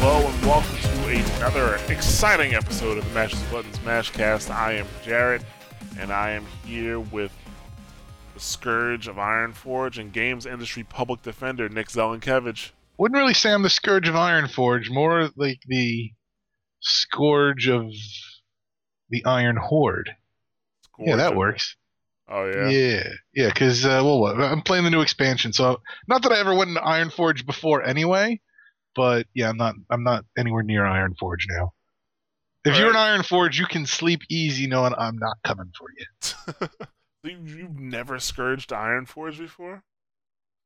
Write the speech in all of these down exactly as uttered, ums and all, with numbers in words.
Hello and welcome to another exciting episode of the Mashes Buttons Smashcast. I am Jarrett, and I am here with the Scourge of Ironforge and games industry public defender, Nick Zelenkevich. Wouldn't really say I'm the Scourge of Ironforge, more like the Scourge of the Iron Horde. Scourge. Yeah, that works. Oh, yeah? Yeah, yeah, because uh, well, I'm playing the new expansion, so not that I ever went into Ironforge before anyway. But yeah, I'm not. I'm not anywhere near Ironforge now. If All you're right. in Ironforge, you can sleep easy knowing I'm not coming for you. You've never scourged Ironforge before?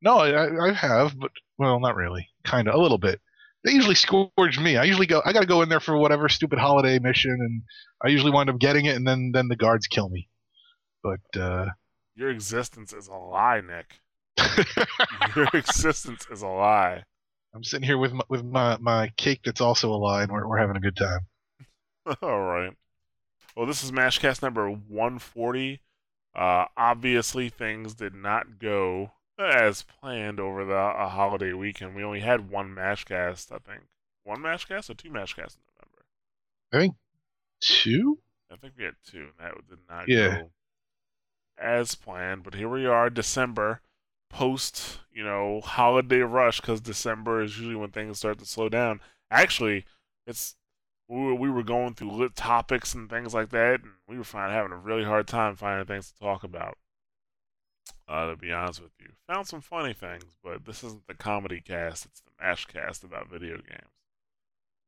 No, I, I have, but well, not really. Kind of, a little bit. They usually scourge me. I usually go. I got to go in there for whatever stupid holiday mission, and I usually wind up getting it, and then, then the guards kill me. But uh... your existence is a lie, Nick. Your existence is a lie. I'm sitting here with my, with my, my cake that's also a lie, and we're, we're having a good time. All right. Well, this is Mashcast number one forty. Uh, obviously, things did not go as planned over the uh, holiday weekend. We only had one Mashcast, I think. One Mashcast or two Mashcasts in November? I think two? I think we had two, and that did not yeah. go as planned. But here we are, December. Post, you know, holiday rush, because December is usually when things start to slow down. Actually, it's we were, we were going through lit topics and things like that, and we were find, having a really hard time finding things to talk about. Uh, to be honest with you, found some funny things, but this isn't the comedy cast; it's the mash cast about video games.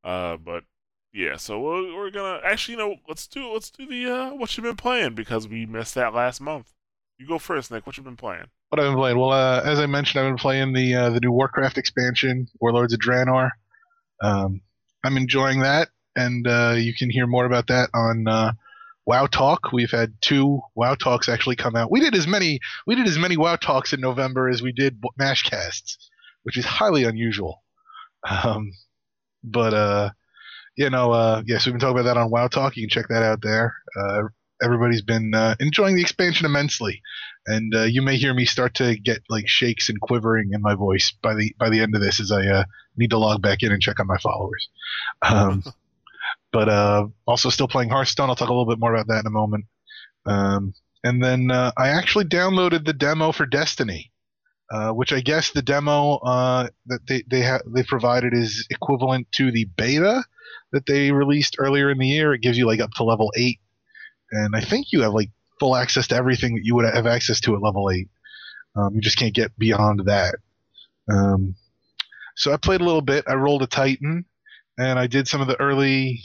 Uh, but yeah, so we're, we're gonna actually, you know, let's do let's do the uh, what you've been playing, because we missed that last month. You go first, Nick. What you've been playing? What I've been playing? Well, uh, as I mentioned, I've been playing the uh, the new Warcraft expansion, Warlords of Draenor. Um, I'm enjoying that, and uh, you can hear more about that on uh, WoW Talk. We've had two WoW Talks actually come out. We did as many we did as many WoW Talks in November as we did Mashcasts, which is highly unusual. Um, but uh, you know, uh, yes, yeah, so we've been talking about that on WoW Talk. You can check that out there. Uh, everybody's been uh, enjoying the expansion immensely. And uh, you may hear me start to get like shakes and quivering in my voice by the by the end of this, as I uh, need to log back in and check on my followers. Um, but uh, also still playing Hearthstone. I'll talk a little bit more about that in a moment. Um, and then uh, I actually downloaded the demo for Destiny, uh, which I guess the demo uh, that they they ha- they provided is equivalent to the beta that they released earlier in the year. It gives you like up to level eight, and I think you have like full access to everything that you would have access to at level eight. Um, you just can't get beyond that. Um, so I played a little bit. I rolled a Titan, and I did some of the early,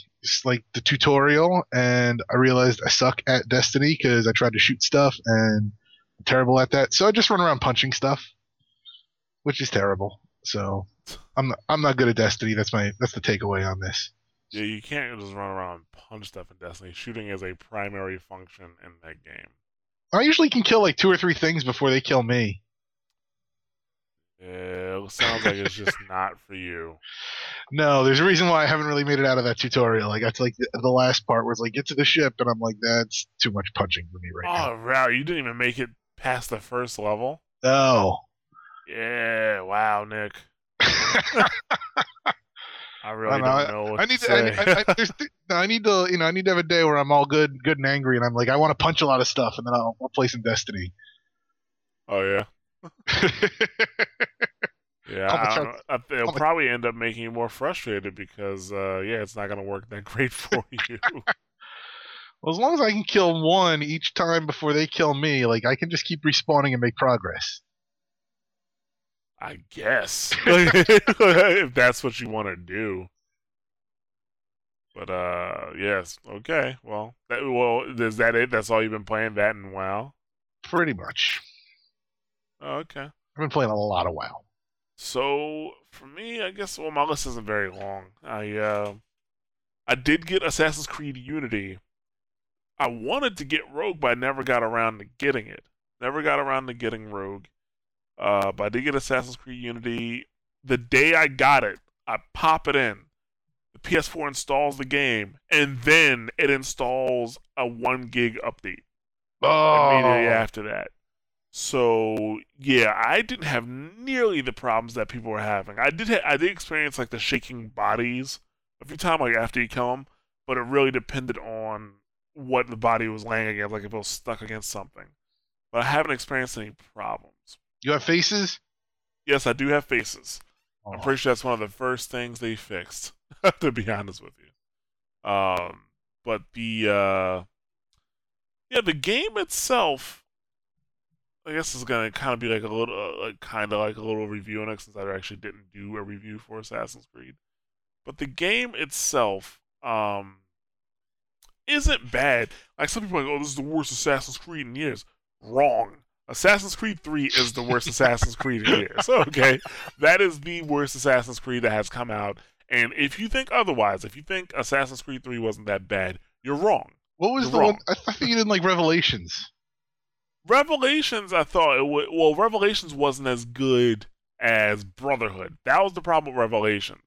like the tutorial, and I realized I suck at Destiny because I tried to shoot stuff, and I'm terrible at that. So I just run around punching stuff, which is terrible. So I'm not, I'm not good at Destiny. That's my that's the takeaway on this. Yeah, you can't just run around and punch stuff in Destiny. Shooting is a primary function in that game. I usually can kill like two or three things before they kill me. Yeah, it sounds like it's just not for you. No, there's a reason why I haven't really made it out of that tutorial. Like, that's like the, the last part where it's like, get to the ship, and I'm like, that's too much punching for me right oh, now. Oh, wow, you didn't even make it past the first level? No. Yeah, wow, Nick. I really I don't, don't know. know what I need to. to say. I, I, I, th- I need to. You know, I need to have a day where I'm all good, good and angry, and I'm like, I want to punch a lot of stuff, and then I'll, I'll play some Destiny. Oh yeah. yeah. I I, it'll probably end up making you more frustrated because, uh, yeah, it's not going to work that great for you. Well, as long as I can kill one each time before they kill me, like I can just keep respawning and make progress. I guess. If that's what you want to do. But, uh, yes. Okay. Well, that, well, is that it? That's all you've been playing? That and WoW? Pretty much. Oh, okay. I've been playing a lot of WoW. So, for me, I guess, well, my list isn't very long. I, uh, I did get Assassin's Creed Unity. I wanted to get Rogue, but I never got around to getting it. Never got around to getting Rogue. Uh, but I did get Assassin's Creed Unity. The day I got it, I pop it in. The P S four installs the game, and then it installs a one gig update. Oh. Immediately after that. So yeah, I didn't have nearly the problems that people were having. I did ha- I did experience like the shaking bodies a few times, like after you kill them, but it really depended on what the body was laying against, like if it was stuck against something. But I haven't experienced any problems. You have faces? Yes, I do have faces. Oh. I'm pretty sure that's one of the first things they fixed, to be honest with you. Um, but the uh, yeah, the game itself, I guess it's gonna kind of be like a little, uh, like kind of like a little review on it, since I actually didn't do a review for Assassin's Creed. But the game itself, um, isn't bad. Like some people are like, "Oh, this is the worst Assassin's Creed in years." Wrong. Assassin's Creed three is the worst Assassin's Creed in years. Okay, that is the worst Assassin's Creed that has come out. And if you think otherwise, if you think Assassin's Creed three wasn't that bad, you're wrong. What was you're the wrong. one? I, th- I think you didn't like Revelations. Revelations, I thought it was, well, Revelations wasn't as good as Brotherhood. That was the problem with Revelations.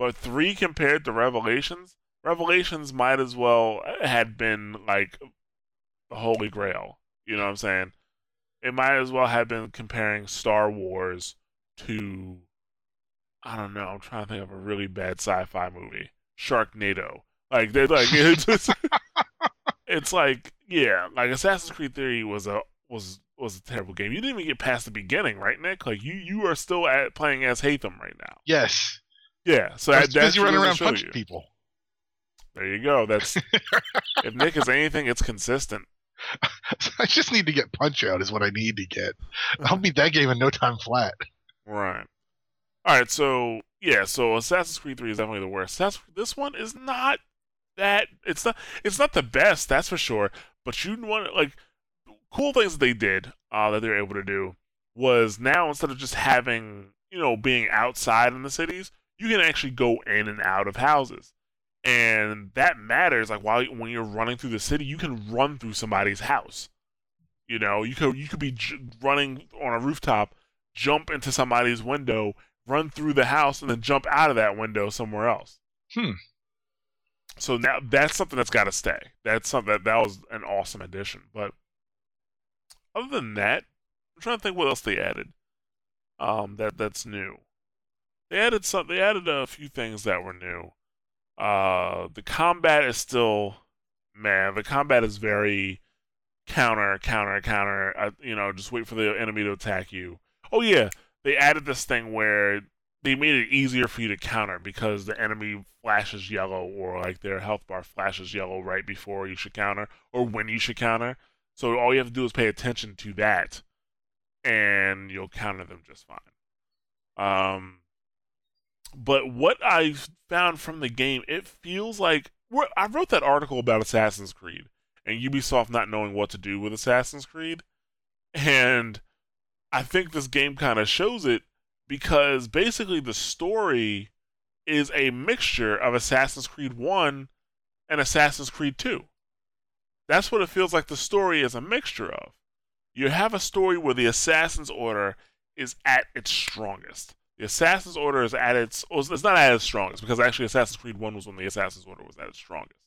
But three compared to Revelations, Revelations might as well had been like the Holy Grail. You know what I'm saying? It might as well have been comparing Star Wars to, I don't know, I'm trying to think of a really bad sci-fi movie. Sharknado. Like, they're like, it's, it's, it's like, yeah, like Assassin's Creed three was a was was a terrible game. You didn't even get past the beginning, right, Nick? Like, you, you are still at, playing as Haytham right now. Yes. Yeah, so that's because you run around punching people. There you go. That's if Nick is anything, it's consistent. I just need to get Punch Out is what I need to get. I'll beat that game in no time flat. Right. All right. So yeah. So Assassin's Creed three is definitely the worst. That's, this one is not that. It's not. It's not the best. That's for sure. But you want like cool things that they did uh, that they were able to do was now instead of just having you know being outside in the cities, you can actually go in and out of houses. And that matters. Like while when you're running through the city, you can run through somebody's house. You know, you could you could be j- running on a rooftop, jump into somebody's window, run through the house, and then jump out of that window somewhere else. Hmm. So now that's something that's got to stay. That's something that that was an awesome addition. But other than that, I'm trying to think what else they added. Um, that that's new. They added some. They added a few things that were new. Uh, the combat is still, man, the combat is very counter, counter, counter, uh, you know, just wait for the enemy to attack you. Oh yeah, they added this thing where they made it easier for you to counter because the enemy flashes yellow or like their health bar flashes yellow right before you should counter or when you should counter. So all you have to do is pay attention to that and you'll counter them just fine. Um... But what I found from the game, it feels like... We're, I wrote that article about Assassin's Creed and Ubisoft not knowing what to do with Assassin's Creed. And I think this game kind of shows it because basically the story is a mixture of Assassin's Creed one and Assassin's Creed two. That's what it feels like the story is a mixture of. You have a story where the Assassin's Order is at its strongest. The Assassin's Order is at its... It's not at its strongest, because actually Assassin's Creed one was when the Assassin's Order was at its strongest.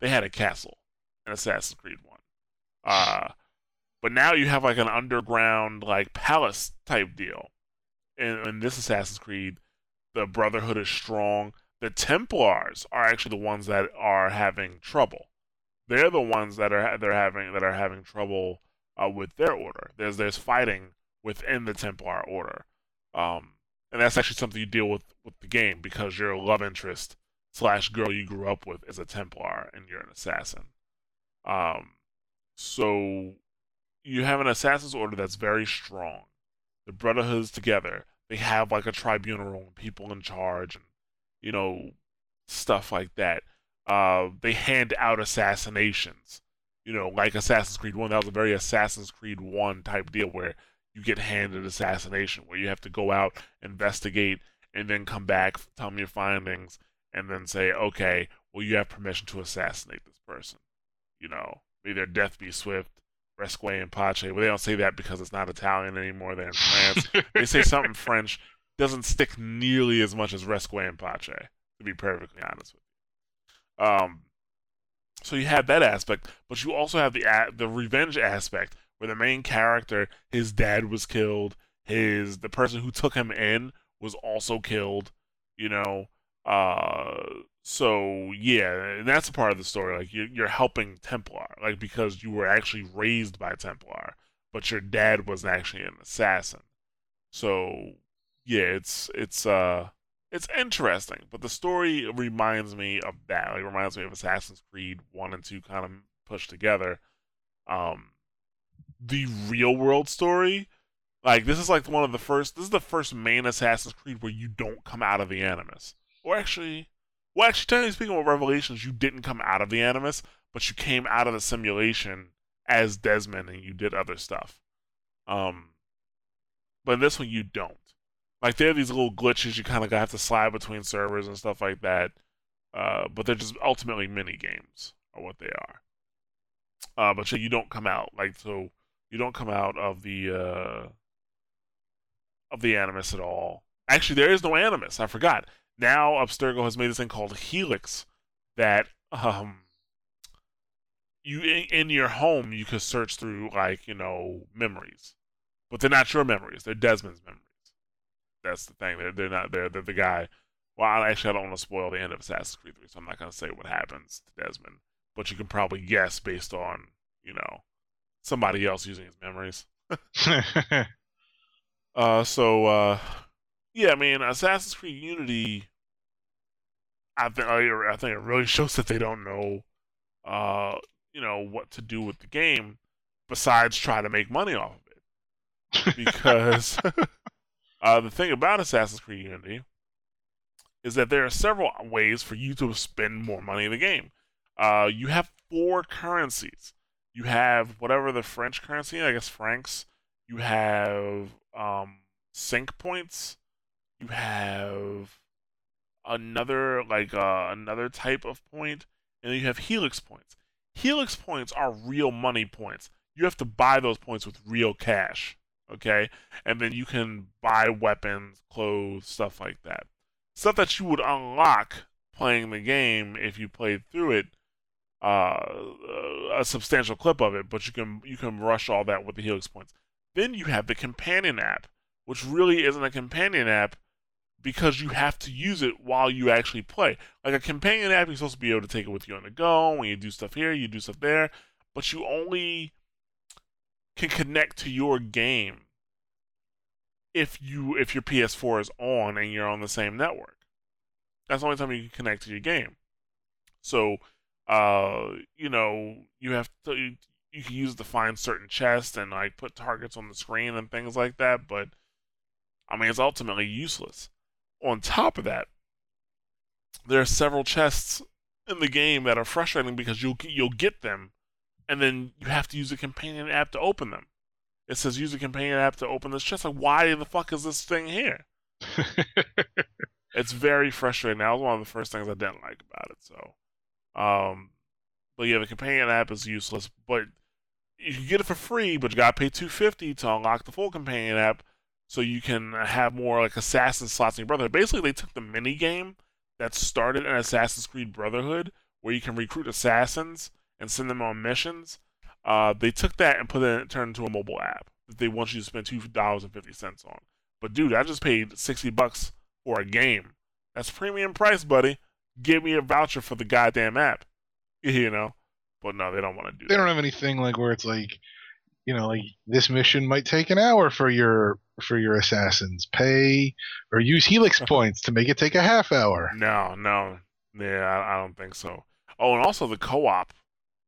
They had a castle in Assassin's Creed one. Uh, but now you have like an underground like palace type deal. And in this Assassin's Creed, the Brotherhood is strong. The Templars are actually the ones that are having trouble. They're the ones that are they're having that are having trouble uh, with their order. There's there's fighting within the Templar Order. Um... And that's actually something you deal with with the game because your love interest slash girl you grew up with is a Templar and you're an assassin. Um, so you have an Assassin's Order that's very strong. The Brotherhood's together. They have like a tribunal and people in charge and, you know, stuff like that. Uh, they hand out assassinations. You know, like Assassin's Creed one, that was a very Assassin's Creed one type deal where you get handed assassination, where you have to go out, investigate, and then come back, tell me your findings, and then say, okay, well, you have permission to assassinate this person. You know, may their death be swift, resque and pace. Well, they don't say that because it's not Italian anymore. They're in France. They say something French. Doesn't stick nearly as much as resque and pace, to be perfectly honest with you. Um, so you have that aspect, but you also have the a- the revenge aspect, where the main character, his dad was killed, his the person who took him in was also killed, you know. Uh, so yeah, and that's a part of the story. Like you're, you're helping Templar, like because you were actually raised by Templar, but your dad wasn't actually an assassin. So yeah, it's it's uh it's interesting, but the story reminds me of that. Like, it reminds me of Assassin's Creed one and two kind of pushed together. Um, the real world story, like this is like one of the first. This is the first main Assassin's Creed where you don't come out of the Animus. Or actually, well, actually, technically speaking, with Revelations, you didn't come out of the Animus, but you came out of the simulation as Desmond, and you did other stuff. Um, but in this one, you don't. Like, there are these little glitches you kind of have to slide between servers and stuff like that, uh, but they're just ultimately mini-games, are what they are. Uh, but you don't come out, like, so you don't come out of the, uh, of the Animus at all. Actually, there is no Animus, I forgot. Now, Abstergo has made this thing called Helix that, um, you, in, in your home, you can search through, like, you know, memories. But they're not your memories, they're Desmond's memories. That's the thing, they're, they're not, they're, they're the guy. Well, I actually, I don't want to spoil the end of Assassin's Creed three, so I'm not going to say what happens to Desmond. But you can probably guess based on, you know, somebody else using his memories. uh, so, uh... Yeah, I mean, Assassin's Creed Unity, I think I think it really shows that they don't know, uh, you know, what to do with the game besides try to make money off of it. Because uh, the thing about Assassin's Creed Unity is that there are several ways for you to spend more money in the game. Uh, you have four currencies. You have whatever the French currency, I guess francs. You have um, sync points. You have another like uh, another type of point, and then you have Helix points. Helix points are real money points. You have to buy those points with real cash, okay? And then you can buy weapons, clothes, stuff like that. Stuff that you would unlock playing the game if you played through it, uh, a substantial clip of it, but you can you can rush all that with the Helix points. Then you have the companion app, which really isn't a companion app, because you have to use it while you actually play. Like a companion app, you're supposed to be able to take it with you on the go. When you do stuff here, you do stuff there. But you only can connect to your game if you if your P S four is on and you're on the same network. That's the only time you can connect to your game. So, uh, you know, you have to you, you can use it to find certain chests and like put targets on the screen and things like that. But I mean, it's ultimately useless. On top of that, there are several chests in the game that are frustrating because you'll you'll get them, and then you have to use a companion app to open them. It says use a companion app to open this chest. Like, why the fuck is this thing here? It's very frustrating. That was one of the first things I didn't like about it. So, um, but yeah, the companion app is useless. But you can get it for free, but you gotta pay two hundred fifty dollars to unlock the full companion app. So you can have more like assassin slots in your Brotherhood. Basically, they took the mini game that started in Assassin's Creed Brotherhood, where you can recruit assassins and send them on missions. Uh, they took that and put it in, turned into a mobile app that they want you to spend two dollars and fifty cents on. But dude, I just paid sixty bucks for a game. That's premium price, buddy. Give me a voucher for the goddamn app, you know. But no, they don't want to do that. They don't have anything like where it's like, you know, like this mission might take an hour for your for your assassins. Pay or use Helix points to make it take a half hour. No, no, yeah, I, I don't think so. Oh, and also the co-op.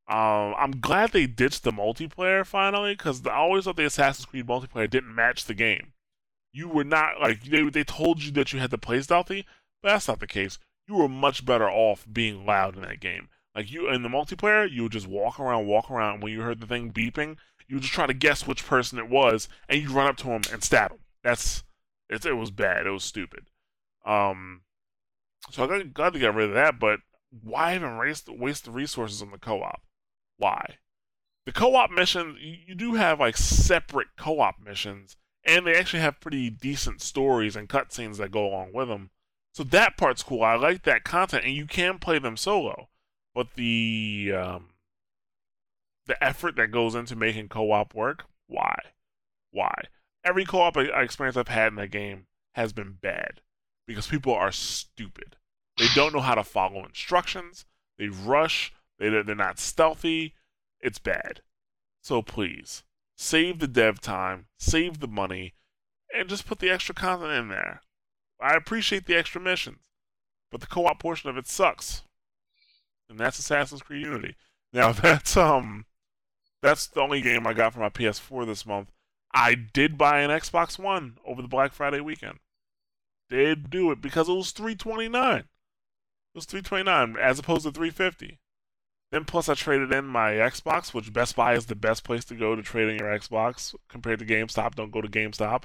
Um, I'm glad they ditched the multiplayer finally, because I always thought the Assassin's Creed multiplayer didn't match the game. You were not like they they told you that you had to play stealthy, but that's not the case. You were much better off being loud in that game. Like you in the multiplayer, you would just walk around, walk around. And when you heard the thing beeping, you just try to guess which person it was, and you run up to him and stab him. That's it. It was bad. It was stupid. Um, so I'm glad they got rid of that. But why even waste waste the resources on the co-op? Why? The co-op mission, you do have like separate co-op missions, and they actually have pretty decent stories and cutscenes that go along with them. So that part's cool. I like that content, and you can play them solo. But the um, the effort that goes into making co-op work, why? Why? Every co-op experience I've had in that game has been bad because people are stupid. They don't know how to follow instructions. They rush. They, they're not stealthy. It's bad. So please, save the dev time, save the money, and just put the extra content in there. I appreciate the extra missions, but the co-op portion of it sucks. And that's Assassin's Creed Unity. Now, that's um, that's the only game I got for my P S four this month. I did buy an Xbox One over the Black Friday weekend. Did do it because it was three twenty-nine. It was three twenty-nine as opposed to three fifty. Then plus I traded in my Xbox, which Best Buy is the best place to go to trade in your Xbox compared to GameStop. Don't go to GameStop.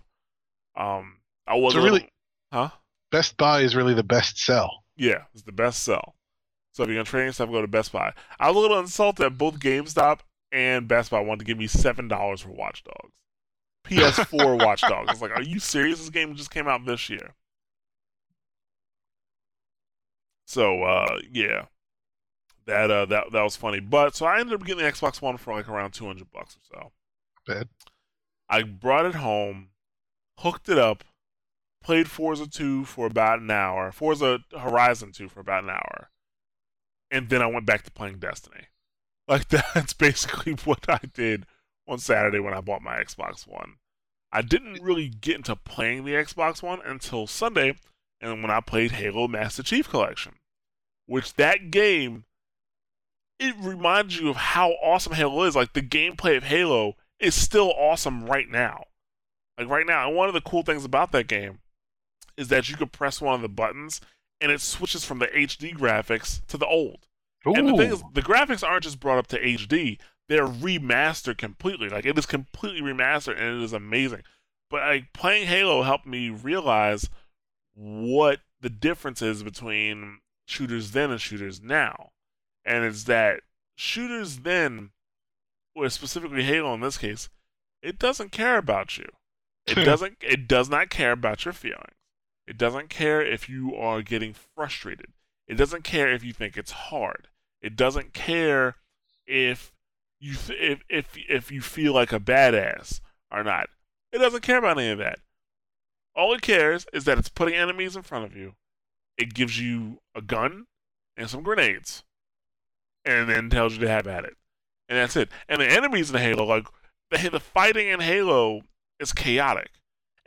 Um, I wasn't so really, huh? Best Buy is really the best sell. Yeah, it's the best sell. So if you're gonna trade in stuff, go to Best Buy. I was a little insulted that both GameStop and Best Buy wanted to give me seven dollars for Watch Dogs. P S four Watch Dogs. I was like, are you serious? This game just came out this year. So uh, yeah, that uh, that that was funny. But so I ended up getting the Xbox One for like around two hundred bucks or so. Bad. I brought it home, hooked it up, played Forza two for about an hour, Forza Horizon two for about an hour, and then I went back to playing Destiny. Like, that's basically what I did on Saturday when I bought my Xbox One. I didn't really get into playing the Xbox One until Sunday, and when I played Halo Master Chief Collection, which that game, it reminds you of how awesome Halo is. Like, the gameplay of Halo is still awesome right now. Like, right now, and one of the cool things about that game is that you could press one of the buttons, and it switches from the H D graphics to the old. Ooh. And the thing is, the graphics aren't just brought up to H D. They're remastered completely. Like, it is completely remastered, and it is amazing. But, like, playing Halo helped me realize what the difference is between shooters then and shooters now. And it's that shooters then, or specifically Halo in this case, it doesn't care about you. It doesn't. It does not care about your feelings. It doesn't care if you are getting frustrated. It doesn't care if you think it's hard. It doesn't care if you th- if if if you feel like a badass or not. It doesn't care about any of that. All it cares is that it's putting enemies in front of you. It gives you a gun and some grenades, and then tells you to have at it, and that's it. And the enemies in Halo, like the the fighting in Halo, is chaotic.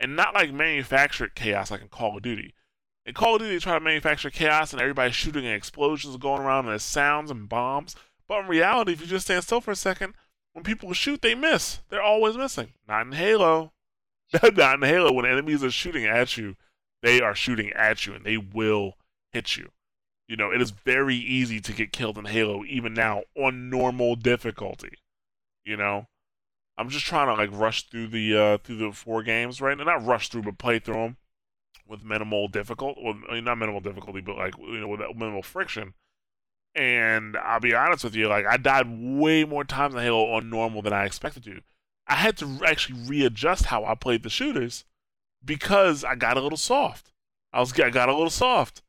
And not like manufactured chaos like in Call of Duty. In Call of Duty, they try to manufacture chaos and everybody's shooting and explosions going around and there's sounds and bombs. But in reality, if you just stand still for a second, when people shoot, they miss. They're always missing. Not in Halo. Not in Halo. When enemies are shooting at you, they are shooting at you and they will hit you. You know, it is very easy to get killed in Halo, even now, on normal difficulty. You know? I'm just trying to like rush through the uh, through the four games right now. Not rush through, but play through them with minimal difficulty. Well, I mean, not minimal difficulty, but like you know, with minimal friction. And I'll be honest with you, like I died way more times in Halo on normal than I expected to. I had to actually readjust how I played the shooters because I got a little soft. I was I got a little soft.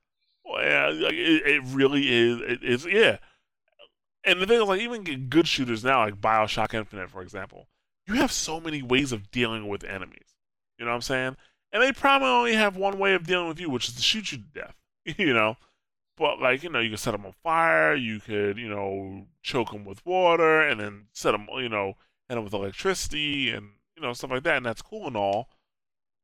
Well, yeah, it, it really is. It is yeah. And the thing is, like even good shooters now, like BioShock Infinite, for example. You have so many ways of dealing with enemies. You know what I'm saying? And they probably only have one way of dealing with you, which is to shoot you to death. You know? But, like, you know, you can set them on fire. You could, you know, choke them with water and then set them, you know, hit them with electricity and, you know, stuff like that. And that's cool and all.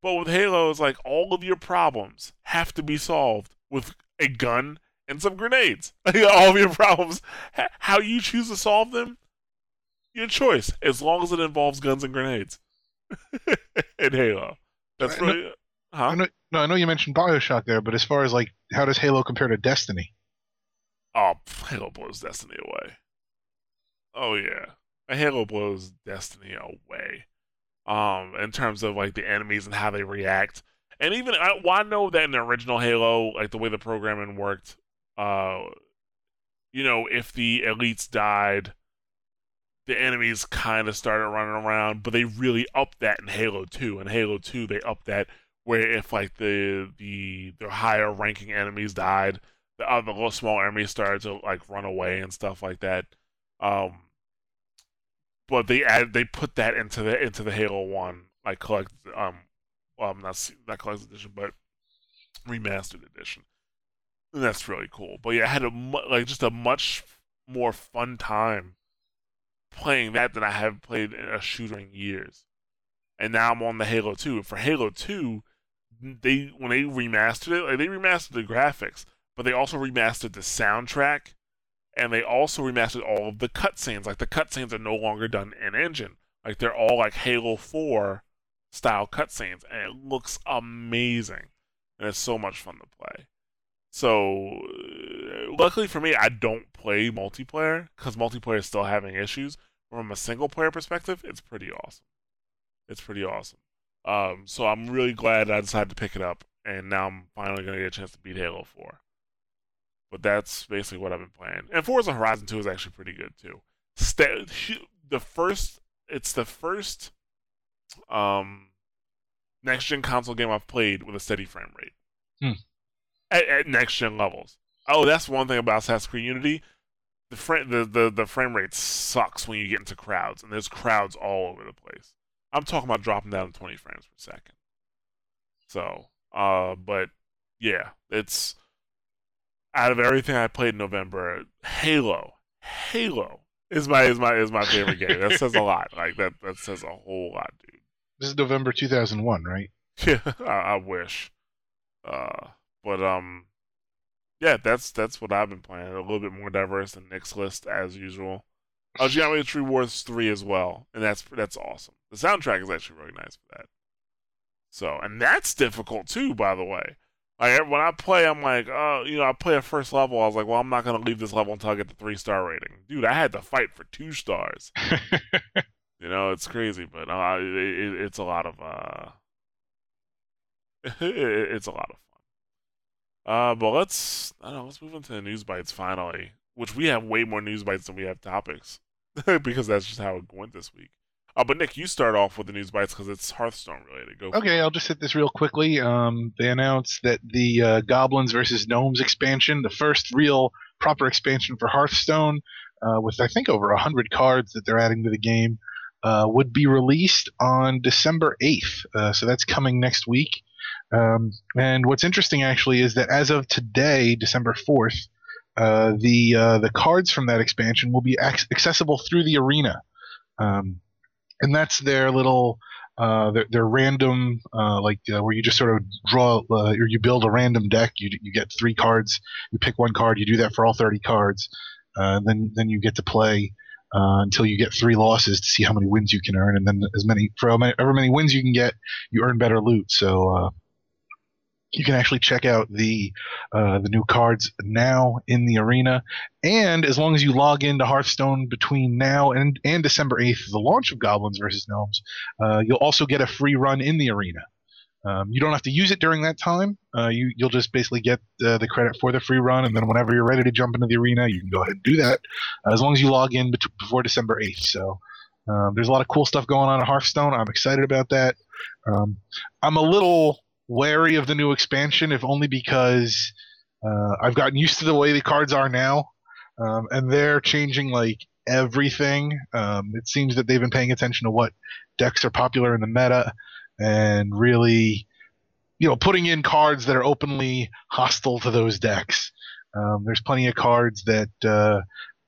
But with Halo, it's like all of your problems have to be solved with a gun and some grenades. Like, all of your problems, how you choose to solve them, your choice, as long as it involves guns and grenades. In Halo. That's really... No, huh? No, no, I know you mentioned BioShock there, but as far as, like, how does Halo compare to Destiny? Oh, Halo blows Destiny away. Oh, yeah. Halo blows Destiny away. Um, in terms of, like, the enemies and how they react. And even... I, well, I know that in the original Halo, like, the way the programming worked, uh, you know, if the elites died... The enemies kind of started running around, but they really upped that in Halo two. In Halo two, they upped that where if like the the, the higher ranking enemies died, the other little small enemies started to like run away and stuff like that. Um, but they add they put that into the into the Halo one like collect um um not not collect edition but remastered edition, and that's really cool. But yeah, I had a like just a much more fun time playing that than I have played in a shooter in years. And now I'm on the Halo two. For Halo two, they when they remastered it, like they remastered the graphics, but they also remastered the soundtrack, and they also remastered all of the cutscenes. Like the cutscenes are no longer done in engine. Like they're all like Halo four style cutscenes, and it looks amazing. And it's so much fun to play. So luckily for me, I don't play multiplayer because multiplayer is still having issues. From a single player perspective, it's pretty awesome. It's pretty awesome. Um, so I'm really glad I decided to pick it up, and now I'm finally going to get a chance to beat Halo four. But that's basically what I've been playing. And Forza Horizon two is actually pretty good too. St- the first, it's the first um, next-gen console game I've played with a steady frame rate hmm. at, at next-gen levels. Oh, that's one thing about Assassin's Creed Unity. The frame, the, the, the frame rate sucks when you get into crowds, and there's crowds all over the place. I'm talking about dropping down to twenty frames per second. So, uh, but yeah, it's out of everything I played in November, Halo, Halo is my is my is my favorite game. That says a lot. Like that that says a whole lot, dude. This is November two thousand one, right? Yeah, I, I wish. Uh, but um, yeah, that's that's what I've been playing. A little bit more diverse than Nick's list as usual. Oh, Geometry Wars three as well, and that's that's awesome. The soundtrack is actually really nice for that. So, and that's difficult too, by the way. Like when I play, I'm like, oh, you know, I play a first level. I was like, well, I'm not gonna leave this level until I get the three star rating, dude. I had to fight for two stars. You know, it's crazy, but uh, it, it, it's a lot of uh, it, it's a lot of fun. Uh, but let's, I don't know, let's move into the news bites finally, which we have way more news bites than we have topics. Because that's just how it went this week. Uh, but Nick, you start off with the news bites because it's Hearthstone related. Go. Okay, I'll just hit this real quickly. Um, they announced that the uh, Goblins versus Gnomes expansion, the first real proper expansion for Hearthstone, uh, with I think over one hundred cards that they're adding to the game, uh, would be released on December eighth. Uh, so that's coming next week. Um, and what's interesting actually is that as of today, December fourth, Uh, the uh, the cards from that expansion will be ac- accessible through the arena, um, and that's their little uh, their, their random uh, like uh, where you just sort of draw uh, or you build a random deck. You you get three cards. You pick one card. You do that for all thirty cards. Uh, then then you get to play uh, until you get three losses to see how many wins you can earn, and then as many for however many wins you can get, you earn better loot. So. Uh, You can actually check out the uh, the new cards now in the arena, and as long as you log into Hearthstone between now and, and December eighth, the launch of Goblins versus Gnomes, uh, you'll also get a free run in the arena. Um, you don't have to use it during that time. Uh, you you'll just basically get uh, the credit for the free run, and then whenever you're ready to jump into the arena, you can go ahead and do that. Uh, as long as you log in bet- before December eighth, so. Um, there's a lot of cool stuff going on at Hearthstone. I'm excited about that. Um, I'm a little wary of the new expansion, if only because uh, I've gotten used to the way the cards are now, um, and they're changing like everything. Um, it seems that they've been paying attention to what decks are popular in the meta, and really, you know, putting in cards that are openly hostile to those decks. Um, there's plenty of cards that uh,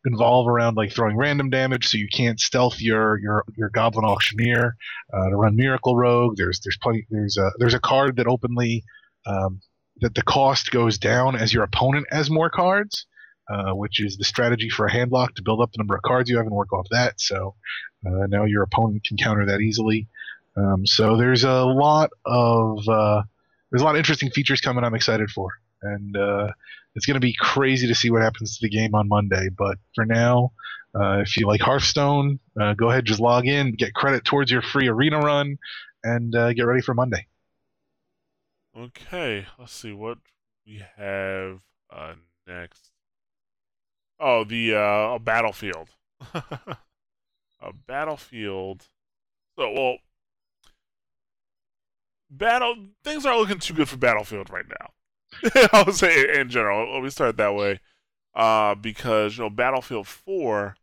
involve around like throwing random damage, so you can't stealth your your, your Goblin Auctioneer uh, to run Miracle Rogue. There's there's plenty there's a there's a card that openly um, that the cost goes down as your opponent has more cards, uh, which is the strategy for a handlock to build up the number of cards you have and work off that. So uh, now your opponent can counter that easily. Um, so there's a lot of uh, there's a lot of interesting features coming. I'm excited for. And uh, it's going to be crazy to see what happens to the game on Monday. But for now, uh, if you like Hearthstone, uh, go ahead, just log in, get credit towards your free arena run, and uh, get ready for Monday. Okay, let's see what we have uh, next. Oh, the uh, a Battlefield. a Battlefield. So, well, battle things aren't looking too good for Battlefield right now. I would say in general, let me start that way, uh, because you know Battlefield four,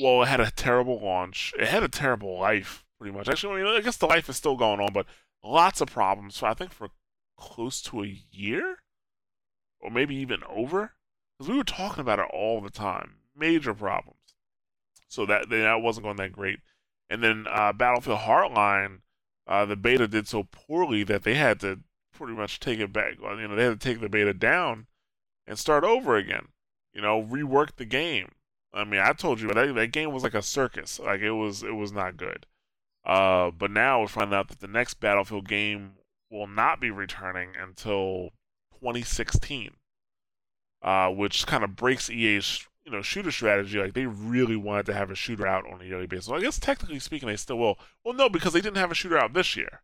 well, it had a terrible launch. It had a terrible life, pretty much. Actually, I mean, I guess the life is still going on, but lots of problems. So I think for close to a year, or maybe even over, because we were talking about it all the time. Major problems. So that that wasn't going that great. And then uh, Battlefield Hardline, uh, the beta did so poorly that they had to pretty much take it back. You know, they had to take the beta down and start over again. You know, rework the game. I mean, I told you, that, that game was like a circus. Like, it was it was not good. Uh, but now we're finding out that the next Battlefield game will not be returning until twenty sixteen, uh, which kind of breaks E A's you know, shooter strategy. Like, they really wanted to have a shooter out on a yearly basis. Well, I guess technically speaking, they still will. Well, no, because they didn't have a shooter out this year,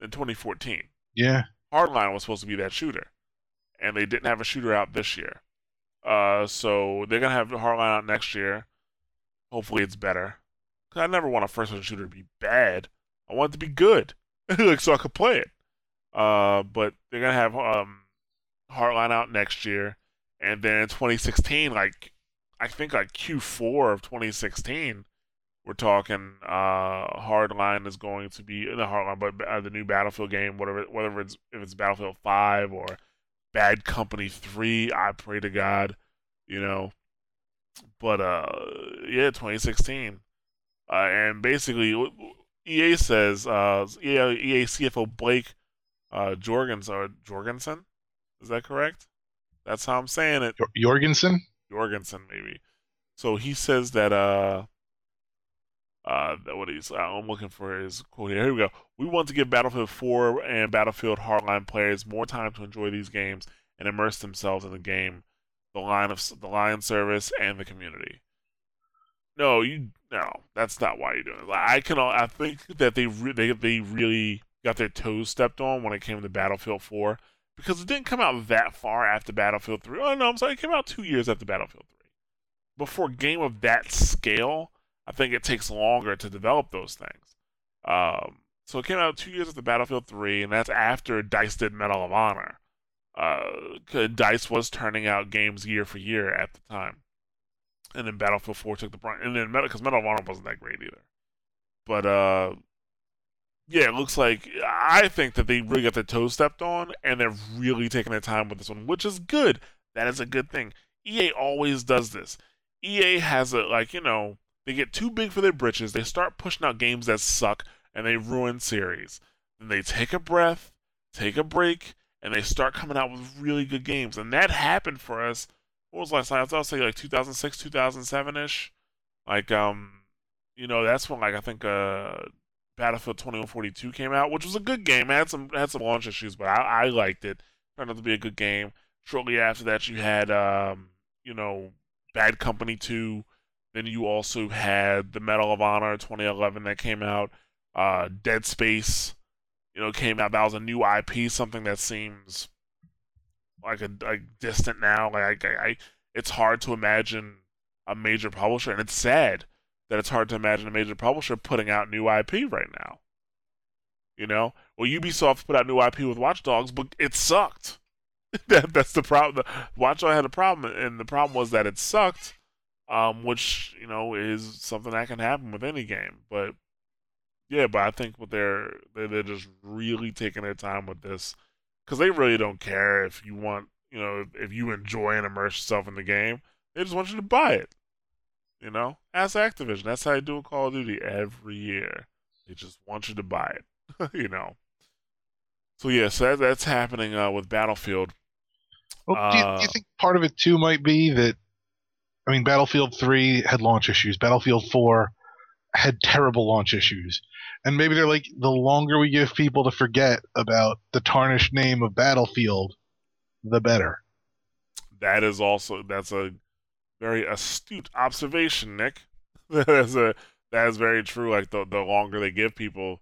in twenty fourteen. Yeah. Hardline was supposed to be that shooter, and they didn't have a shooter out this year. Uh, so they're gonna have Hardline out next year. Hopefully, it's better. Cause I never want a first-person shooter to be bad. I want it to be good, like so I could play it. Uh, but they're gonna have um, Hardline out next year, and then in twenty sixteen, like I think like Q four of twenty sixteen, we're talking uh, Hardline is going to be the Hardline, but uh, the new Battlefield game, whatever, whether it's if it's Battlefield five or Bad Company three, I pray to God, you know. But, uh, yeah, twenty sixteen. Uh, and basically, E A says, uh, E A, E A C F O Blake uh, Jorgensen, or Jorgensen? Is that correct? That's how I'm saying it. Jorgensen? Jorgensen, maybe. So he says that, uh, uh, that what he's, I'm looking for his quote here. Here we go. We want to give Battlefield four and Battlefield Hardline players more time to enjoy these games and immerse themselves in the game, the line of the line service, and the community. No, you no, that's not why you're doing it. Like, I can, I think that they re- they they really got their toes stepped on when it came to Battlefield four, because it didn't come out that far after Battlefield three. Oh no, I'm sorry, it came out two years after Battlefield three. But for a game of that scale, I think it takes longer to develop those things. Um, so it came out two years after Battlefield three, and that's after DICE did Medal of Honor. Uh, DICE was turning out games year for year at the time. And then Battlefield four took the brunt. And then Medal, because Medal of Honor wasn't that great either. But, uh, yeah, it looks like, I think that they really got their toes stepped on, and they're really taking their time with this one, which is good. That is a good thing. E A always does this. E A has a, like, you know, they get too big for their britches, they start pushing out games that suck, and they ruin series. Then they take a breath, take a break, and they start coming out with really good games. And that happened for us, what was last time? I was saying like two thousand six, two thousand seven-ish. Like, um, you know, that's when, like, I think uh, Battlefield twenty one forty-two came out, which was a good game. It had some, it had some launch issues, but I, I liked it. It turned out to be a good game. Shortly after that, you had, um, you know, Bad Company two. Then you also had the Medal of Honor twenty eleven that came out. Uh, Dead Space, you know, came out. That was a new I P, something that seems like a like distant now. Like I, I, it's hard to imagine a major publisher, and it's sad that it's hard to imagine a major publisher putting out new I P right now. You know, well, Ubisoft put out new I P with Watch Dogs, but it sucked. that that's the problem. Watch Dogs had a problem, and the problem was that it sucked. Um, which, you know, is something that can happen with any game. But, yeah, but I think what they're, they're just really taking their time with this, because they really don't care if you want, you know, if you enjoy and immerse yourself in the game. They just want you to buy it, you know? That's Activision. That's how they do with Call of Duty every year. They just want you to buy it, you know? So, yeah, so that, that's happening uh, with Battlefield. Well, uh, do, you, do you think part of it, too, might be that, I mean, Battlefield three had launch issues. Battlefield four had terrible launch issues. And maybe they're like, the longer we give people to forget about the tarnished name of Battlefield, the better. That is also, that's a very astute observation, Nick. that is a, that is very true. Like, the the longer they give people,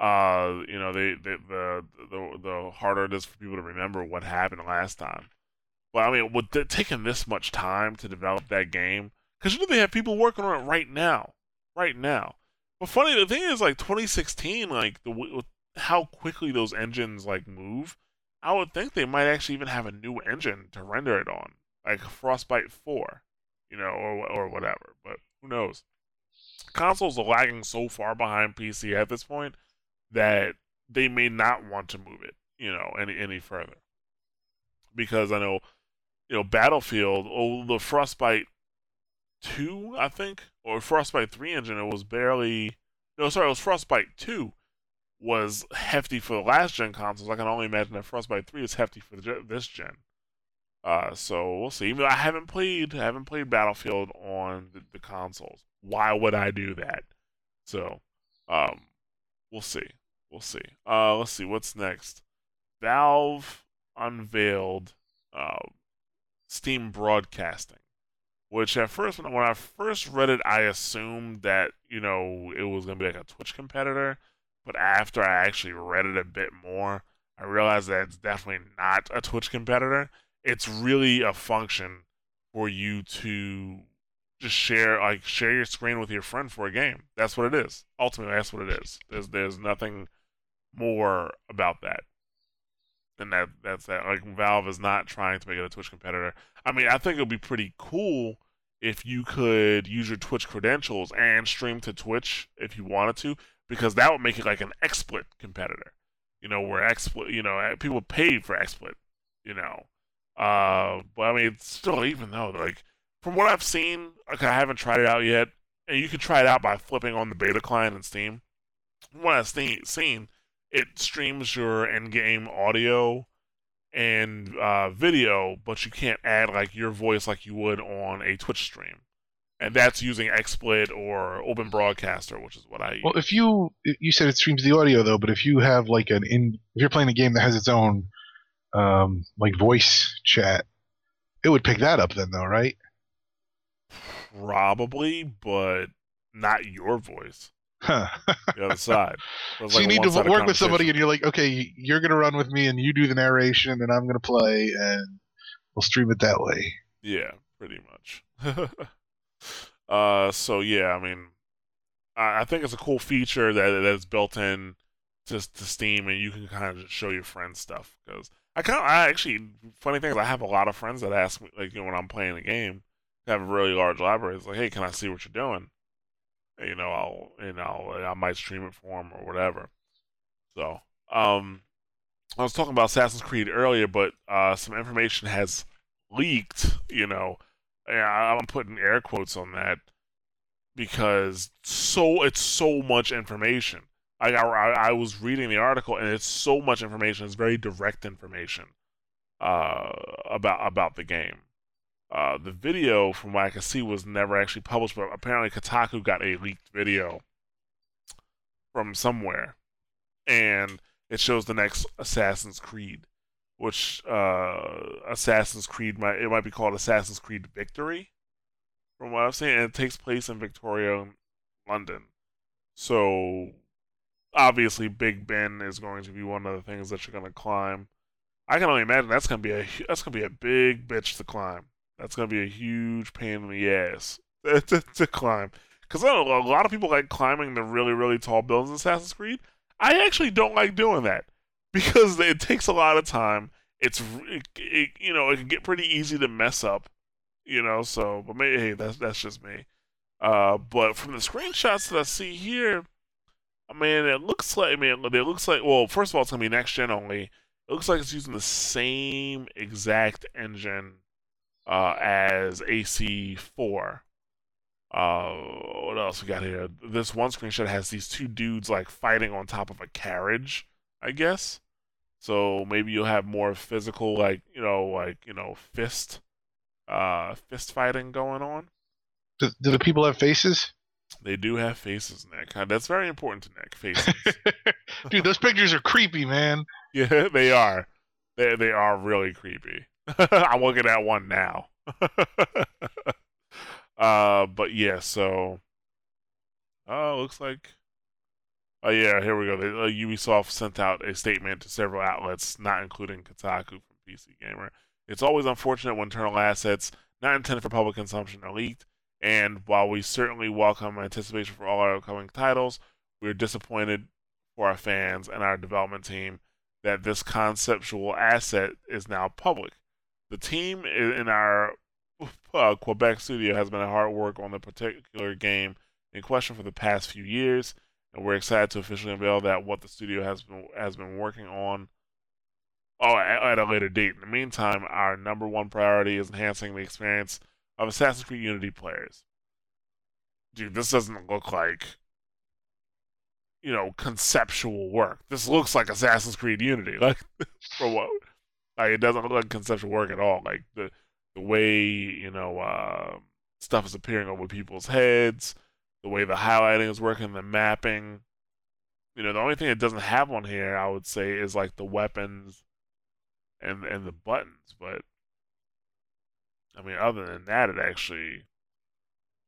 uh, you know, they, they the, the the harder it is for people to remember what happened last time. But, I mean, with the, taking this much time to develop that game, because you know they have people working on it right now, right now. But funny, the thing is, like, twenty sixteen, like, the with how quickly those engines, like, move, I would think they might actually even have a new engine to render it on, like Frostbite four. you know, or or whatever. But who knows? Consoles are lagging so far behind P C at this point that they may not want to move it, you know, any any further. Because I know, you know, Battlefield, oh, the Frostbite two, I think, or Frostbite three engine, it was barely... No, sorry, it was Frostbite two was hefty for the last-gen consoles. I can only imagine that Frostbite three is hefty for the, this gen. Uh, so we'll see. Even though I haven't played, I haven't played Battlefield on the, the consoles. Why would I do that? So, um, we'll see. We'll see. Uh, let's see, what's next? Valve unveiled uh, Steam Broadcasting, which at first, when I first read it, I assumed that, you know, it was going to be like a Twitch competitor. But after I actually read it a bit more, I realized that it's definitely not a Twitch competitor. It's really a function for you to just share, like, share your screen with your friend for a game. That's what it is. Ultimately, that's what it is. There's there's nothing more about that. And that that's that. Like, Valve is not trying to make it a Twitch competitor. I mean, I think it would be pretty cool if you could use your Twitch credentials and stream to Twitch if you wanted to, because that would make it like an XSplit competitor. You know, where XSplit, you know, people paid for XSplit, you know. Uh, but I mean, it's still, even though, like, from what I've seen, like, I haven't tried it out yet, and you can try it out by flipping on the beta client in Steam. From what I've seen, it streams your in-game audio and uh, video, but you can't add, like, your voice like you would on a Twitch stream. And that's using XSplit or Open Broadcaster, which is what I use. Well, if you, you said it streams the audio, though, but if you have, like, an in, if you're playing a game that has its own, um, like, voice chat, it would pick that up then, though, right? Probably, but not your voice. Huh. The other side. Like, so you need to work with somebody, and you're like, okay, you're going to run with me, and you do the narration, and I'm going to play, and we'll stream it that way. Yeah, pretty much. uh, so, yeah, I mean, I, I think it's a cool feature that that's built in just to Steam, and you can kind of just show your friends stuff. Because I kind of, I actually, funny thing is, I have a lot of friends that ask me, like, you know, when I'm playing a game, I have a really large library. It's like, hey, can I see what you're doing? You know, I'll, you know, I might stream it for them or whatever. So, um, I was talking about Assassin's Creed earlier, but uh, some information has leaked. You know, I'm putting air quotes on that because so it's so much information. I got, I, I was reading the article, and it's so much information. It's very direct information uh, about about the game. Uh, the video, from what I can see, was never actually published, but apparently Kotaku got a leaked video from somewhere, and it shows the next Assassin's Creed, which uh, Assassin's Creed might it might be called Assassin's Creed Victory, from what I'm saying, and it takes place in Victoria, London. So obviously, Big Ben is going to be one of the things that you're going to climb. I can only imagine that's going to be a that's going to be a big bitch to climb. That's going to be a huge pain in the ass to, to climb. Because a lot of people like climbing the really, really tall buildings in Assassin's Creed. I actually don't like doing that because it takes a lot of time. It's, it, it, you know, it can get pretty easy to mess up, you know, so, but maybe, hey, that's, that's just me. Uh, but from the screenshots that I see here, I mean, it looks like, I mean, it looks like, well, first of all, it's going to be next-gen only. It looks like it's using the same exact engine Uh, as A C four. Uh, what else we got here? This one screenshot has these two dudes like fighting on top of a carriage, I guess. So maybe you'll have more physical, like, you know, like, you know, fist, uh, fist fighting going on. Do, do the people have faces? They do have faces, Nick. That's very important to Nick, faces. Dude, those pictures are creepy, man. Yeah, they are. They, they are really creepy. I'm looking at one now. uh, but yeah, so... Oh, uh, looks like... Oh yeah, here we go. The, uh, Ubisoft sent out a statement to several outlets, not including Kotaku from P C Gamer. It's always unfortunate when internal assets not intended for public consumption are leaked, and while we certainly welcome anticipation for all our upcoming titles, we're disappointed for our fans and our development team that this conceptual asset is now public. The team in our uh, Quebec studio has been hard at work on the particular game in question for the past few years, and we're excited to officially unveil that what the studio has been has been working on oh, at, at a later date. In the meantime, our number one priority is enhancing the experience of Assassin's Creed Unity players. Dude, this doesn't look like, you know, conceptual work. This looks like Assassin's Creed Unity. Like, for what? Like, it doesn't look like conceptual work at all. Like, the the way, you know, uh, stuff is appearing over people's heads, the way the highlighting is working, the mapping. You know, the only thing it doesn't have on here, I would say, is, like, the weapons and and the buttons. But, I mean, other than that, it actually,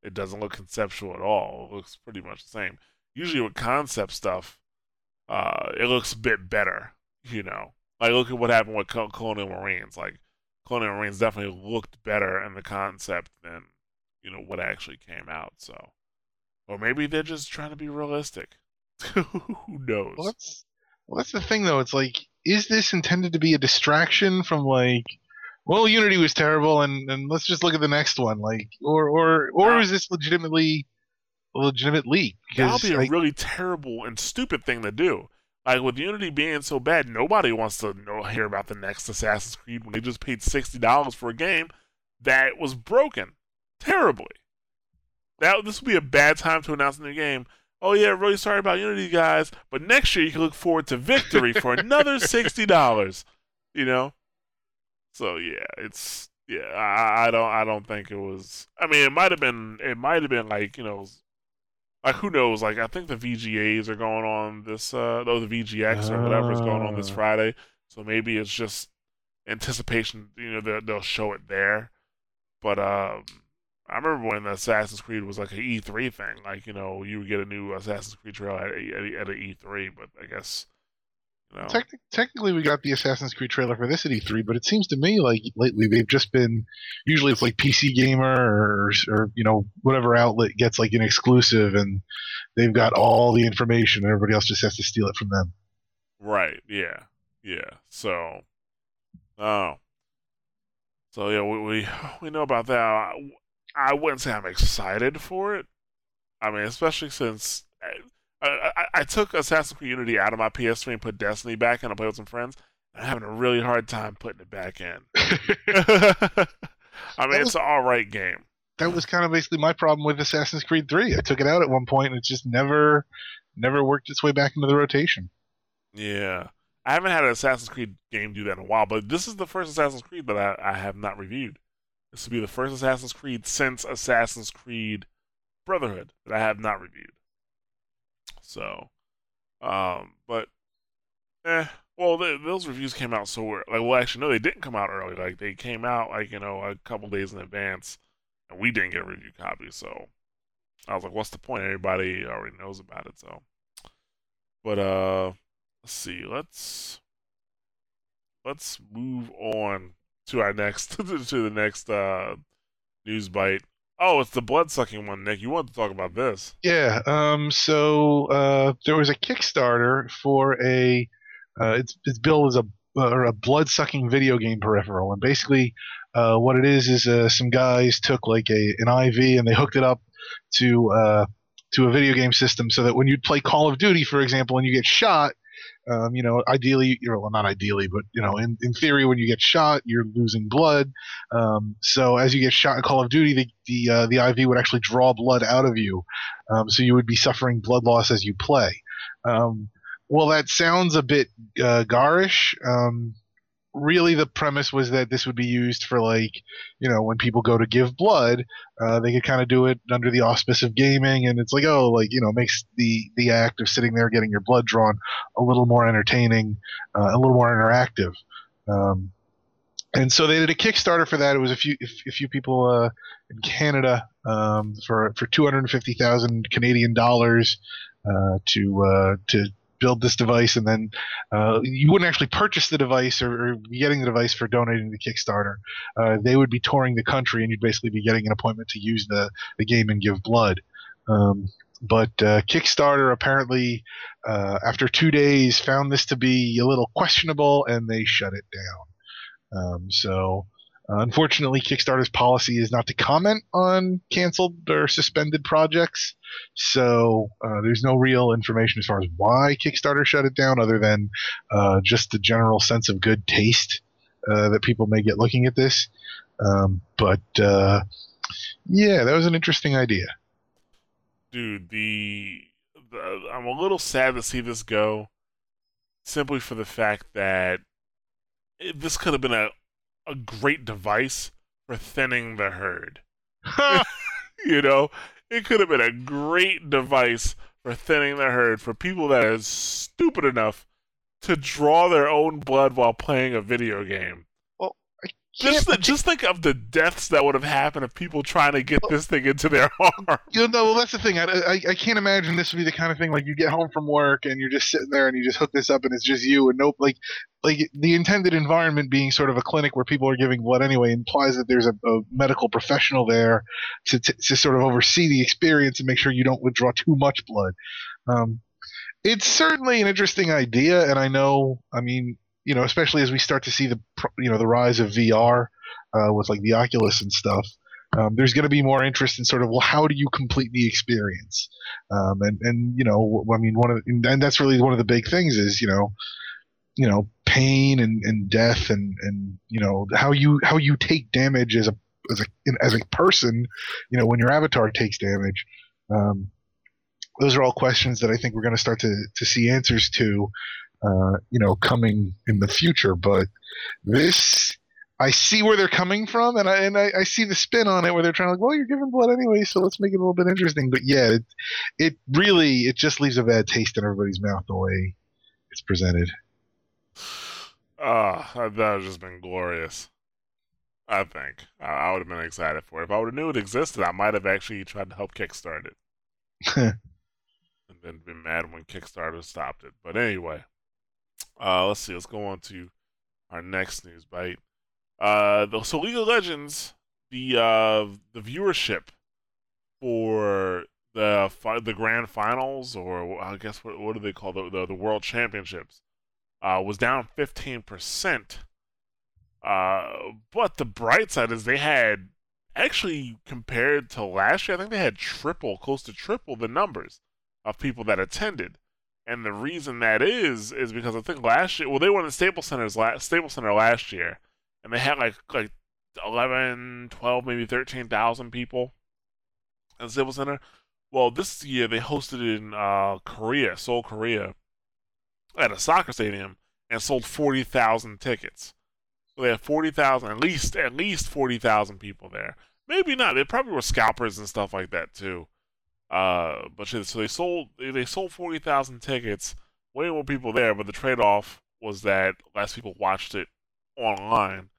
it doesn't look conceptual at all. It looks pretty much the same. Usually with concept stuff, uh, it looks a bit better, you know. Like, look at what happened with Colonial Marines. Like, Colonial Marines definitely looked better in the concept than, you know, what actually came out, so. Or maybe they're just trying to be realistic. Who knows? Well that's, well, that's the thing, though. It's like, is this intended to be a distraction from, like, well, Unity was terrible, and, and let's just look at the next one, like, or or or is this legitimately a legitimate leak? That'll be like, a really terrible and stupid thing to do. Like, with Unity being so bad, nobody wants to know, hear about the next Assassin's Creed when they just paid sixty dollars for a game that was broken terribly. That this would be a bad time to announce a new game. Oh yeah, really sorry about Unity, guys, but next year you can look forward to Victory for another sixty dollars. You know. So yeah, it's yeah. I, I don't I don't think it was. I mean, it might have been. It might have been like you know, like who knows? Like I think the V G As are going on this. Uh, no, the V G X or whatever is going on this Friday. So maybe it's just anticipation. You know, they'll show it there. But um, I remember when Assassin's Creed was like an E three thing. Like you know, you would get a new Assassin's Creed trailer at a, at an E three. But I guess. No. Techn- technically, we got the Assassin's Creed trailer for this at E three, but it seems to me like lately they've just been. Usually, it's like P C Gamer or, or you know whatever outlet gets like an exclusive, and they've got all the information, and everybody else just has to steal it from them. Right? Yeah. Yeah. So, oh, so yeah, we we, we know about that. I, I wouldn't say I'm excited for it. I mean, especially since. I, I, I took Assassin's Creed Unity out of my P S three and put Destiny back in. I played with some friends. I'm having a really hard time putting it back in. I mean, was, it's an alright game. That was kind of basically my problem with Assassin's Creed three. I took it out at one point, and it just never never worked its way back into the rotation. Yeah. I haven't had an Assassin's Creed game do that in a while, but this is the first Assassin's Creed that I, I have not reviewed. This will be the first Assassin's Creed since Assassin's Creed Brotherhood that I have not reviewed. So, um, but, eh, well, they, those reviews came out so early. Like, well, actually, no, they didn't come out early. Like, they came out, like, you know, a couple days in advance, and we didn't get a review copy, so I was like, what's the point? Everybody already knows about it, so. But, uh, let's see, let's, let's move on to our next, to the next, uh, news bite. Oh, it's the blood-sucking one, Nick. You want to talk about this? Yeah. Um. So uh, there was a Kickstarter for a uh, – it's it's billed as a uh, or a blood-sucking video game peripheral. And basically uh, what it is is uh, some guys took like a an I V and they hooked it up to uh, to a video game system so that when you play Call of Duty, for example, and you get shot, um, you know, ideally – well, not ideally, but, you know, in, in theory, when you get shot, you're losing blood. Um, so as you get shot in Call of Duty, the the, uh, the I V would actually draw blood out of you. Um, so you would be suffering blood loss as you play. Um, well, that sounds a bit uh, garish. Um, really, the premise was that this would be used for, like, you know, when people go to give blood, uh, they could kind of do it under the auspice of gaming. And it's like, oh, like, you know, makes the, the act of sitting there getting your blood drawn a little more entertaining, uh, a little more interactive. Um, and so they did a Kickstarter for that. It was a few, if, a few people uh, in Canada um, for for two hundred fifty thousand Canadian dollars uh, to uh, to build this device, and then uh, you wouldn't actually purchase the device or, or be getting the device for donating to Kickstarter. Uh, they would be touring the country, and you'd basically be getting an appointment to use the the game and give blood. Um, But uh, Kickstarter apparently, uh, after two days, found this to be a little questionable, and they shut it down. Um, so Uh, unfortunately, Kickstarter's policy is not to comment on canceled or suspended projects, so uh, there's no real information as far as why Kickstarter shut it down other than uh, just the general sense of good taste uh, that people may get looking at this. Um, but, uh, yeah, that was an interesting idea. Dude, the, the I'm a little sad to see this go, simply for the fact that it, this could have been a a great device for thinning the herd. You know, it could have been a great device for thinning the herd for people that are stupid enough to draw their own blood while playing a video game. Well, just, th- just think of the deaths that would have happened if people trying to get well, this thing into their arm. You know, well, that's the thing. I, I, I can't imagine this would be the kind of thing, like, you get home from work and you're just sitting there and you just hook this up and it's just you and nope, like... Like, the intended environment being sort of a clinic where people are giving blood anyway implies that there's a, a medical professional there to, to to sort of oversee the experience and make sure you don't withdraw too much blood. Um, it's certainly an interesting idea, and I know, I mean, you know, especially as we start to see the you know the rise of V R uh, with like the Oculus and stuff. Um, there's going to be more interest in sort of, well, how do you complete the experience? Um, and and you know, I mean, one of and that's really one of the big things is you know. you know, pain and, and death and, and, you know, how you, how you take damage as a, as a, as a person, you know, when your avatar takes damage. Um, those are all questions that I think we're going to start to, to see answers to, uh, you know, coming in the future. But this, I see where they're coming from, and I, and I, I see the spin on it where they're trying to, like, well, you're giving blood anyway, so let's make it a little bit interesting. But yeah, it, it really, it just leaves a bad taste in everybody's mouth the way it's presented. Ah, uh, that would have just been glorious. I think I, I would have been excited for it. If I would have knew it existed, I might have actually tried to help kickstart it, and then been mad when Kickstarter stopped it. But anyway, uh, let's see. Let's go on to our next news bite. Uh, the, so League of Legends, the uh, the viewership for the the grand finals, or I guess what what do they call the the, the World Championships? Uh, was down fifteen percent. Uh, but the bright side is they had, actually compared to last year, I think they had triple, close to triple the numbers of people that attended. And the reason that is, is because I think last year, well, they went to Staples Center's la- Staples Center last year, and they had like like eleven, twelve, maybe thirteen thousand people at the Staples Center. Well, this year they hosted it in uh, Korea, Seoul, Korea, at a soccer stadium, and sold forty thousand tickets. So they had forty thousand, at least, at least forty thousand people there. Maybe not. They probably were scalpers and stuff like that too. Uh, but so they sold, they sold forty thousand tickets. Way more people there, but the trade-off was that less people watched it online.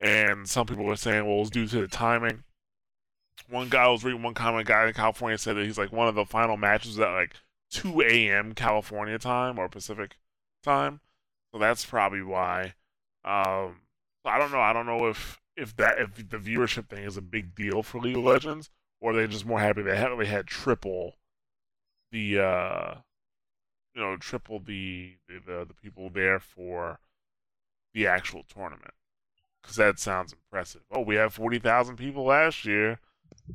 And some people were saying, well, it was due to the timing. One guy I was reading, one comment guy in California said that he's like one of the final matches that like two a.m. California time or Pacific time, so that's probably why. Um, I don't know. I don't know if, if that if the viewership thing is a big deal for League of Legends, or they're just more happy they had they had triple the uh, you know triple the the, the the people there for the actual tournament, because that sounds impressive. Oh, we had forty thousand people last year.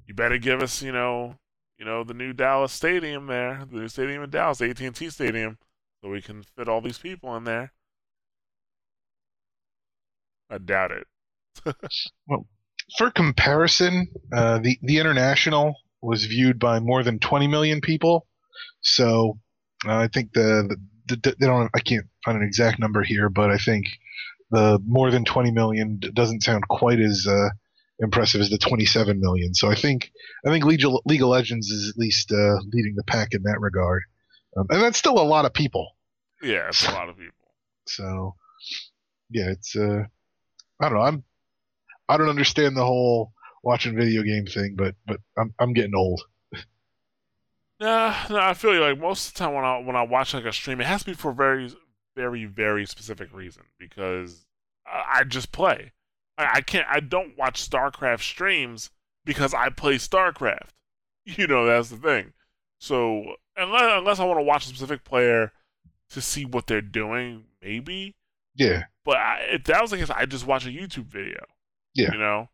You better give us you know. You know, the new Dallas stadium there, the new stadium in Dallas, the A T and T stadium, so we can fit all these people in there. I doubt it. Well, for comparison, uh, the, the International was viewed by more than twenty million people. So uh, I think the, the, the they don't. I can't find an exact number here, but I think the more than twenty million doesn't sound quite as uh, – impressive is the twenty-seven million. So I think I think League of, League of Legends is at least uh, leading the pack in that regard, um, and that's still a lot of people. Yeah, it's so, a lot of people. So yeah, it's uh, I don't know. I'm I don't understand the whole watching video game thing, but but I'm I'm getting old. Nah, nah, I feel you. Like most of the time when I when I watch like a stream, it has to be for a very very very specific reason because I, I just play. I can't. I don't watch StarCraft streams because I play StarCraft. You know, that's the thing. So unless, unless I want to watch a specific player to see what they're doing, maybe. Yeah. But I, if that was the case, I just watch a YouTube video. Yeah. You know?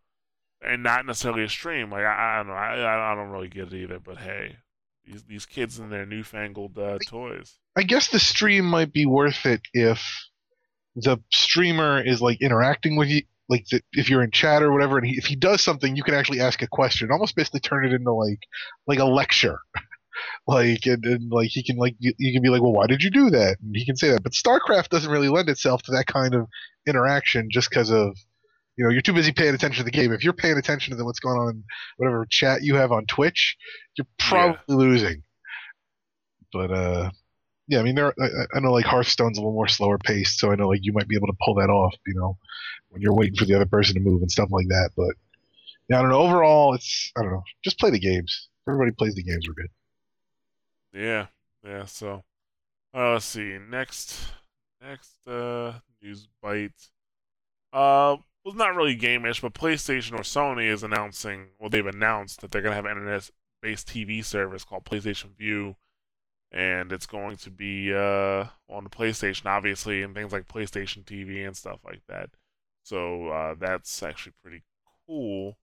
And not necessarily a stream. Like, I, I don't know. I, I don't really get it either, but hey. These, these kids and their newfangled uh, toys. I guess the stream might be worth it if the streamer is, like, interacting with you. Like, the, if you're in chat or whatever, and he, if he does something, you can actually ask a question. Almost basically turn it into, like, like a lecture. Like, and, and like he can, like, you, you can be like, well, why did you do that? And he can say that. But StarCraft doesn't really lend itself to that kind of interaction just because of, you know, you're too busy paying attention to the game. If you're paying attention to what's going on in whatever chat you have on Twitch, you're probably yeah. losing. But, uh, yeah, I mean, there. Are, I, I know, like, Hearthstone's a little more slower paced, so I know, like, you might be able to pull that off, you know, when you're waiting for the other person to move and stuff like that. But, yeah, I don't know. Overall, it's, I don't know. Just play the games. Everybody plays the games. We're good. Yeah. Yeah, so. Uh, let's see. Next. Next, uh, news bite. Uh... Well, not really game-ish, but PlayStation or Sony is announcing, well, they've announced that they're going to have an internet-based T V service called PlayStation View, and it's going to be uh, on the PlayStation, obviously, and things like PlayStation T V and stuff like that. So uh, that's actually pretty cool.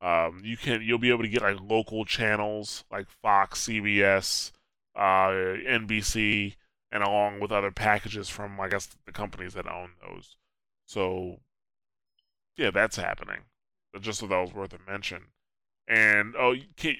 Um, you can, you'll be able to get like local channels like Fox, C B S, uh, N B C, and along with other packages from, I guess, the companies that own those. So... yeah, that's happening. But just so that was worth a mention. And, oh, can,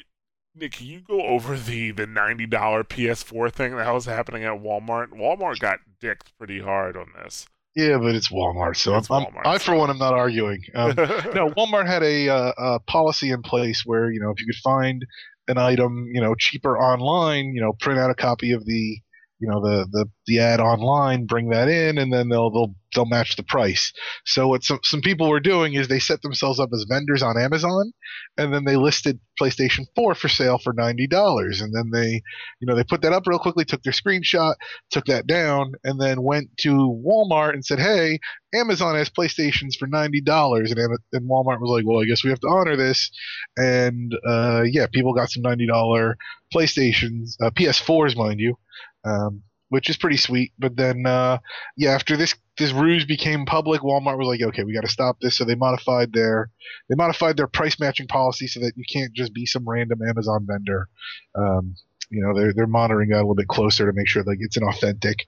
Nick, can you go over the, the ninety dollars P S four thing that was happening at Walmart? Walmart got dicked pretty hard on this. Yeah, but it's Walmart, so it's I'm, Walmart, I'm, I, for one, am not arguing. Um, no, Walmart had a, uh, a policy in place where, you know, if you could find an item, you know, cheaper online, you know, print out a copy of the, you know, the, the, the ad online, bring that in, and then they'll they'll they'll match the price. So what some some people were doing is they set themselves up as vendors on Amazon, and then they listed PlayStation four for sale for ninety dollars. And then they, you know, they put that up real quickly, took their screenshot, took that down, and then went to Walmart and said, hey, Amazon has PlayStations for ninety dollars. And, and Walmart was like, well, I guess we have to honor this. And, uh, yeah, people got some ninety dollars PlayStations, uh, P S fours, mind you. Um, which is pretty sweet. But then, uh, yeah, after this this ruse became public, Walmart was like, okay, we got to stop this. So they modified their they modified their price matching policy so that you can't just be some random Amazon vendor. Um, you know, they're they're monitoring that a little bit closer to make sure like it's an authentic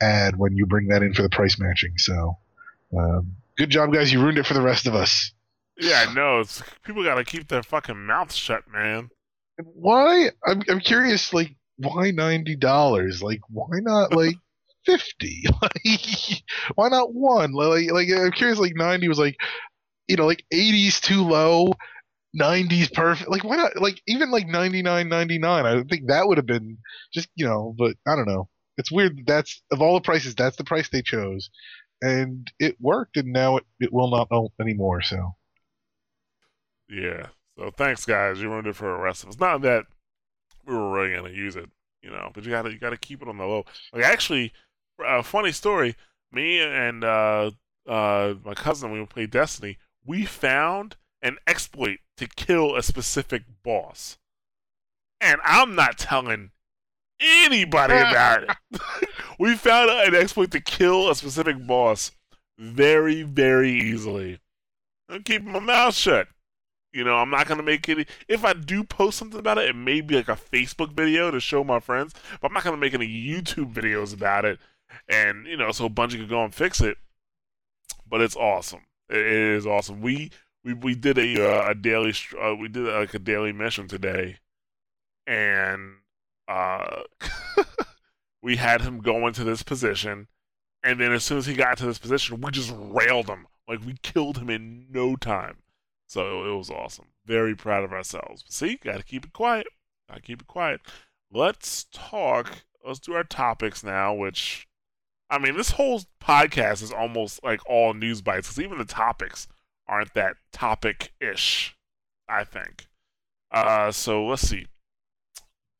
ad when you bring that in for the price matching. So, um, good job, guys. You ruined it for the rest of us. Yeah, I know. It's, people got to keep their fucking mouths shut, man. Why? I'm I'm curious, like. Why ninety dollars? Like, why not like fifty? Like, why not one? Like, like I'm curious. Like, ninety was like, you know, like eighty's too low, ninety's perfect. Like, why not? Like, even like ninety nine, ninety nine. I think that would have been just, you know. But I don't know. It's weird. That that's of all the prices, that's the price they chose, and it worked. And now it, it will not anymore. So, yeah. So thanks, guys. You ruined it for the rest of us. Not that we were really gonna use it, you know, but you gotta you gotta keep it on the low. Like, actually, a uh, funny story. Me and uh, uh, my cousin, when we played Destiny, we found an exploit to kill a specific boss, and I'm not telling anybody about it. We found an exploit to kill a specific boss very, very easily. I'm keeping my mouth shut. You know, I'm not going to make any... If I do post something about it, it may be like a Facebook video to show my friends, but I'm not going to make any YouTube videos about it. And, you know, so Bungie could go and fix it. But it's awesome. It is awesome. We we, we did a uh, a daily... Uh, we did like a daily mission today. And uh, we had him go into this position. And then as soon as he got to this position, we just railed him. Like, we killed him in no time. So it was awesome. Very proud of ourselves. See, gotta keep it quiet. Gotta keep it quiet. Let's talk. Let's do our topics now, which, I mean, this whole podcast is almost like all news bites, because even the topics aren't that topic-ish, I think. Uh, so let's see.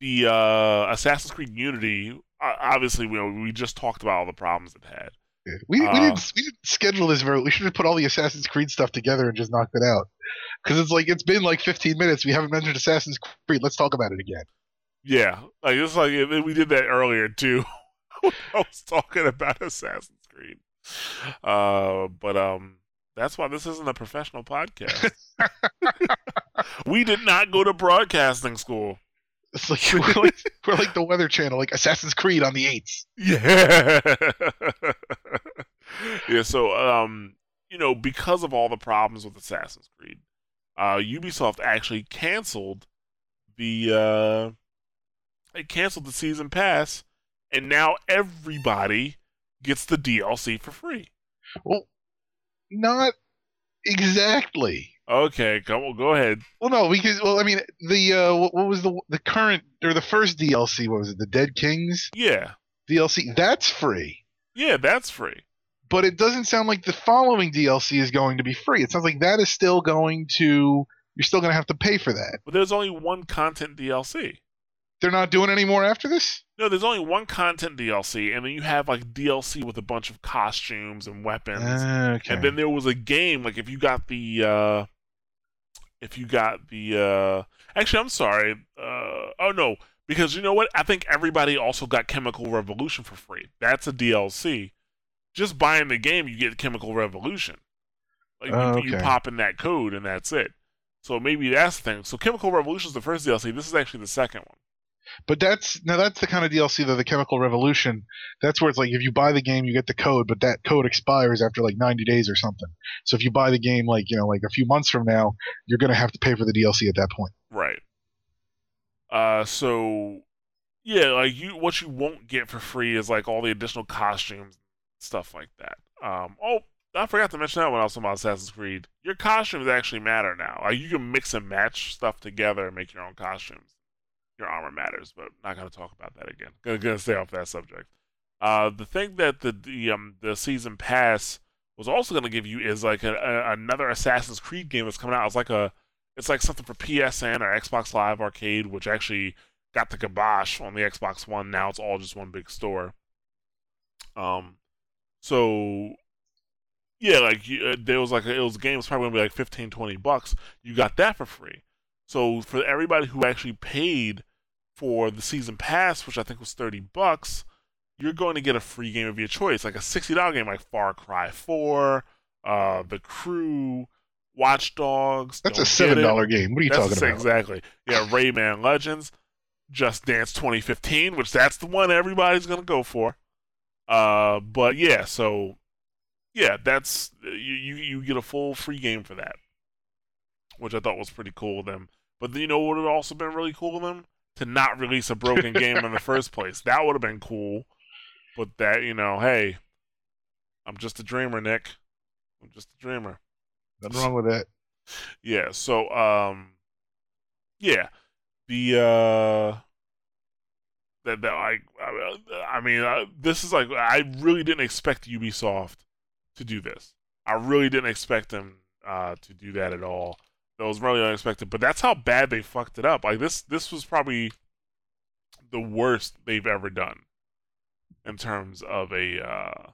The uh, Assassin's Creed Unity, obviously, we, we just talked about all the problems it had. We we, uh, didn't, we didn't schedule this very. We should have put all the Assassin's Creed stuff together and just knocked it out. Because it's like it's been like fifteen minutes. We haven't mentioned Assassin's Creed. Let's talk about it again. Yeah, like it's like we did that earlier too. I was talking about Assassin's Creed. Uh, but um, That's why this isn't a professional podcast. We did not go to broadcasting school. It's like we're, like we're like the Weather Channel, like Assassin's Creed on the eights. Yeah. Yeah. So, um, you know, because of all the problems with Assassin's Creed, uh, Ubisoft actually canceled the uh, it canceled the season pass, and now everybody gets the D L C for free. Well, not exactly. Okay, come on, go ahead. Well, no, because well, I mean, the uh, what, what was the the current or the first D L C? What was it? The Dead Kings? Yeah, D L C. That's free. Yeah, that's free. But it doesn't sound like the following D L C is going to be free. It sounds like that is still going to you're still going to have to pay for that. But there's only one content D L C. They're not doing any more after this? No, there's only one content D L C, and then you have like D L C with a bunch of costumes and weapons. Uh, okay. And then there was a game. Like if you got the, uh, if you got the, uh, actually I'm sorry. Uh, oh no, because you know what? I think everybody also got Chemical Revolution for free. That's a D L C. Just buying the game, you get Chemical Revolution. Like uh, you, okay. you pop in that code, and that's it. So maybe that's the thing. So Chemical Revolution is the first D L C. This is actually the second one. But that's now that's the kind of D L C that the Chemical Revolution. That's where it's like if you buy the game, you get the code, but that code expires after like ninety days or something. So if you buy the game, like you know, like a few months from now, you're gonna have to pay for the D L C at that point. Right. Uh. So, yeah, like you, what you won't get for free is like all the additional costumes, stuff like that. Um. Oh, I forgot to mention that when I was talking about Assassin's Creed. Your costumes actually matter now. Like you can mix and match stuff together and make your own costumes. Your armor matters, but I'm not going to talk about that again. I'm going to stay off that subject. Uh, the thing that the the, um, the season pass was also going to give you is like a, a, another Assassin's Creed game that's coming out. It's like a it's like something for P S N or Xbox Live Arcade, which actually got the kibosh on the Xbox One. Now it's all just one big store. Um, so yeah, like uh, there was like a, it was a game. It's probably going to be like fifteen, twenty bucks. You got that for free. So for everybody who actually paid for the season pass, which I think was thirty bucks, you're going to get a free game of your choice, like a sixty dollar game like Far Cry four, uh, The Crew, Watch Dogs. That's a seven dollar game. What are you that's talking about? Exactly. Yeah, Rayman Legends, Just Dance twenty fifteen, which that's the one everybody's going to go for. Uh, but yeah, so yeah, that's you, you you get a full free game for that, which I thought was pretty cool of them. But you know what would have also been really cool of them? To not release a broken game in the first place. That would have been cool. But that, you know, hey, I'm just a dreamer, Nick. I'm just a dreamer. Nothing wrong with that. Yeah, so, um, yeah. The, uh, that, that I, I, I mean, I, this is like, I really didn't expect Ubisoft to do this. I really didn't expect them uh, to do that at all. That was really unexpected, but that's how bad they fucked it up. Like this, this was probably the worst they've ever done in terms of a uh,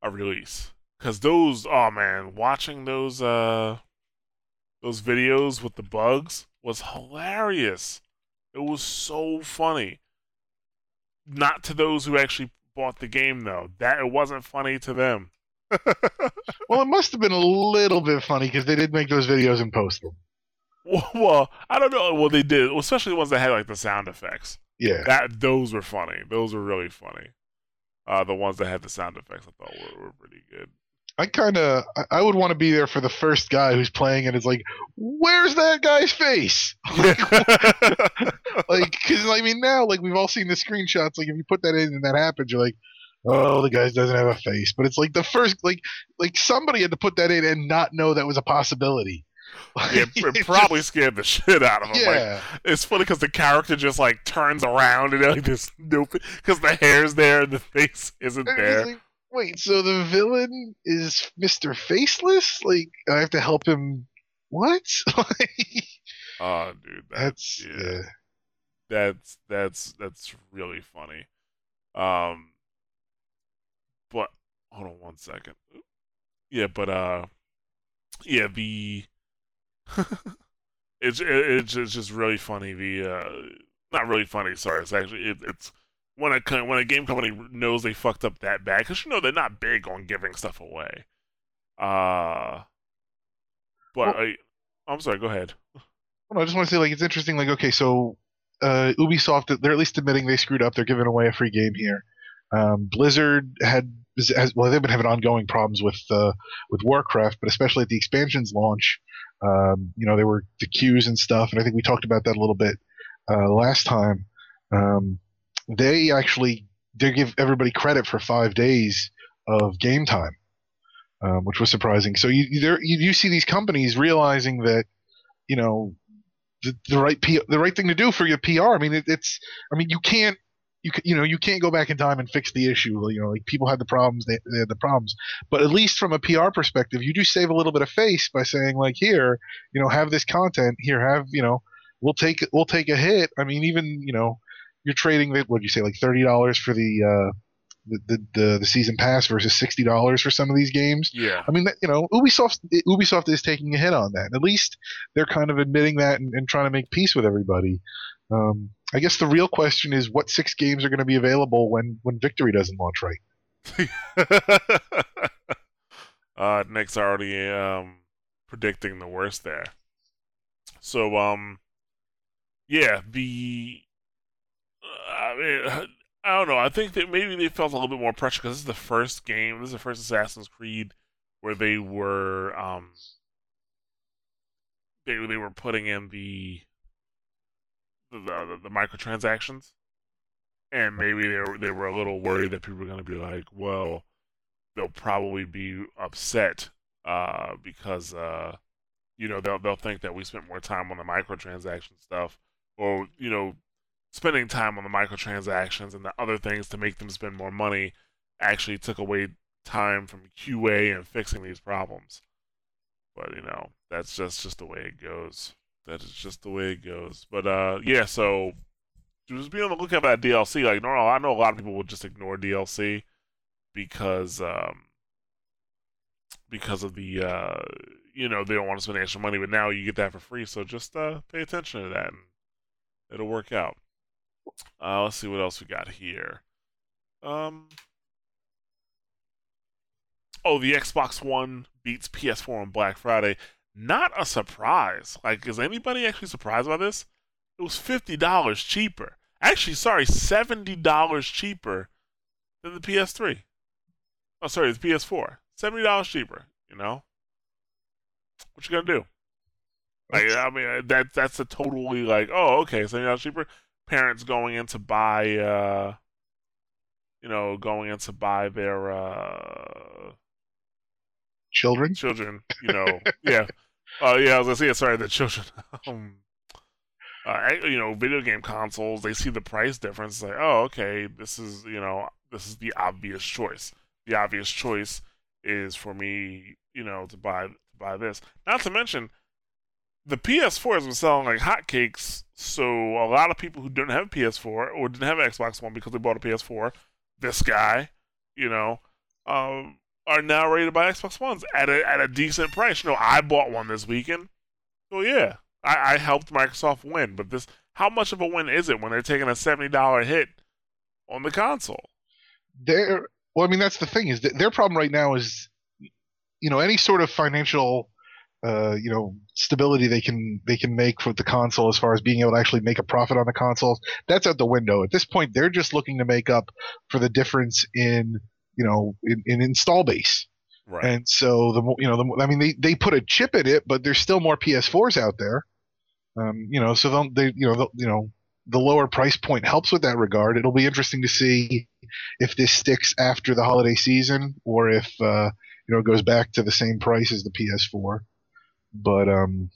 a release. Because those, oh man, watching those uh, those videos with the bugs was hilarious. It was so funny. Not to those who actually bought the game though. That it wasn't funny to them. Well, it must have been a little bit funny because they did make those videos and post them. Well, I don't know. Well, they did, especially the ones that had like the sound effects. Yeah, that those were funny. Those were really funny. Uh, the ones that had the sound effects, I thought were, were pretty good. I kind of, I would want to be there for the first guy who's playing and it's like, where's that guy's face? Like, because like, I mean now, like we've all seen the screenshots. Like if you put that in and that happens, you're like, oh, the guy doesn't have a face. But it's like the first, like, like somebody had to put that in and not know that was a possibility. Like, yeah, it, it probably just scared the shit out of him. Yeah. Like, it's funny because the character just, like, turns around and, like, this stupid, because the hair's there and the face isn't and there. Like, wait, so the villain is Mister Faceless? Like, I have to help him. What? Like, oh, dude. That's, that's, yeah. uh... that's, that's, that's really funny. Um, But hold on one second. Yeah, but uh, yeah, the it's it, it's just really funny. The uh, not really funny. Sorry, it's actually it, it's when a when a game company knows they fucked up that bad because you know they're not big on giving stuff away. Uh, but well, I, I'm sorry, go ahead. I just want to say, like, it's interesting. Like, okay, so uh, Ubisoft, they're at least admitting they screwed up. They're giving away a free game here. Um, Blizzard had, has, well, they've been having ongoing problems with uh, with Warcraft, but especially at the expansion's launch, um, you know, there were the queues and stuff, and I think we talked about that a little bit uh, last time. Um, they actually they give everybody credit for five days of game time, um, which was surprising. So you there you, you see these companies realizing that, you know, the, the right P, the right thing to do for your P R. I mean, it, it's I mean you can't you you know you can't go back in time and fix the issue. You know, like, people had the problems, they, they had the problems. But at least from a P R perspective, you do save a little bit of face by saying, like, here, you know, have this content here, have you know, we'll take we'll take a hit. I mean, even you know. You're trading, what did you say, like thirty dollars for the, uh, the, the the the season pass versus sixty dollars for some of these games. Yeah. I mean, you know, Ubisoft Ubisoft is taking a hit on that. At least they're kind of admitting that and, and trying to make peace with everybody. Um, I guess the real question is what six games are going to be available when, when Victory doesn't launch right. uh, Nick's already um, predicting the worst there. So, um, yeah, the... I mean, I don't know. I think that maybe they felt a little bit more pressure because this is the first game, this is the first Assassin's Creed where they were, um, they they were putting in the the, the, the microtransactions, and maybe they were they were a little worried that people were going to be like, well, they'll probably be upset uh, because uh, you know they'll they'll think that we spent more time on the microtransaction stuff, or you know. Spending time on the microtransactions and the other things to make them spend more money actually took away time from Q A and fixing these problems. But, you know, that's just, just the way it goes. That is just the way it goes. But, uh, yeah, so just be on the lookout for that D L C. Like, no, no, I know a lot of people will just ignore D L C because, um, because of the, uh, you know, they don't want to spend extra money, but now you get that for free, so just uh, pay attention to that and it'll work out. Uh, let's see what else we got here. Um, oh, the Xbox One beats P S four on Black Friday. Not a surprise. Like, is anybody actually surprised by this? It was fifty dollars cheaper. Actually, sorry, seventy dollars cheaper than the P S three. Oh, sorry, the P S four. seventy dollars cheaper, you know? What you gonna do? Like, I mean, that that's a totally, like, oh, okay, seventy dollars cheaper. Parents going in to buy, uh, you know, going in to buy their uh, children. Children, you know, yeah. Oh, uh, yeah. I was gonna say, sorry, the children. um, uh, you know, video game consoles. They see the price difference. It's like, oh, okay, this is, you know, this is the obvious choice. The obvious choice is for me, you know, to buy to buy this. Not to mention, the P S four has been selling like hotcakes, so a lot of people who didn't have a P S four or didn't have an Xbox One because they bought a P S four, this guy, you know, um, are now ready to buy Xbox Ones at a at a decent price. You know, I bought one this weekend, so yeah, I, I helped Microsoft win. But this, how much of a win is it when they're taking a seventy dollars hit on the console? They're, well, I mean, that's the thing is that their problem right now is, you know, any sort of financial. Uh, you know, stability they can they can make for the console as far as being able to actually make a profit on the consoles, that's out the window. At this point, they're just looking to make up for the difference in, you know, in, in install base. Right. And so, the you know, the, I mean, they, they put a chip in it, but there's still more P S fours out there. Um, you know, so they'll, they, you know, you know, the lower price point helps with that regard. It'll be interesting to see if this sticks after the holiday season or if, uh, you know, it goes back to the same price as the P S four. But um,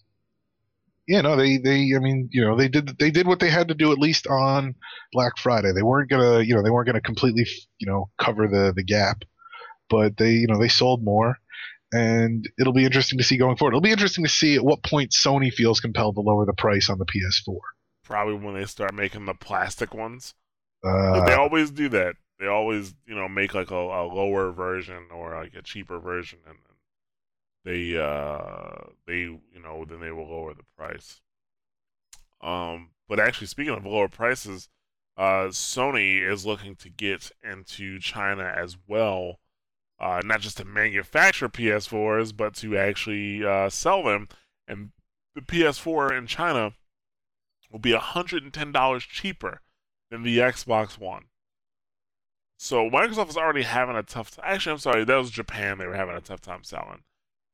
yeah, no, they, they, I mean, you know, they did they did what they had to do at least on Black Friday. They weren't gonna, you know, they weren't gonna completely, you know, cover the, the gap, but they, you know, they sold more, and it'll be interesting to see going forward. It'll be interesting to see at what point Sony feels compelled to lower the price on the P S four. Probably when they start making the plastic ones. Uh, they always do that. They always, you know, make like a, a lower version or like a cheaper version, and. They, uh, they, you know, then they will lower the price. Um, but actually, speaking of lower prices, uh, Sony is looking to get into China as well, uh, not just to manufacture P S fours, but to actually uh, sell them. And the P S four in China will be one hundred ten dollars cheaper than the Xbox One. So Microsoft is already having a tough time. Actually, I'm sorry, that was Japan they were having a tough time selling.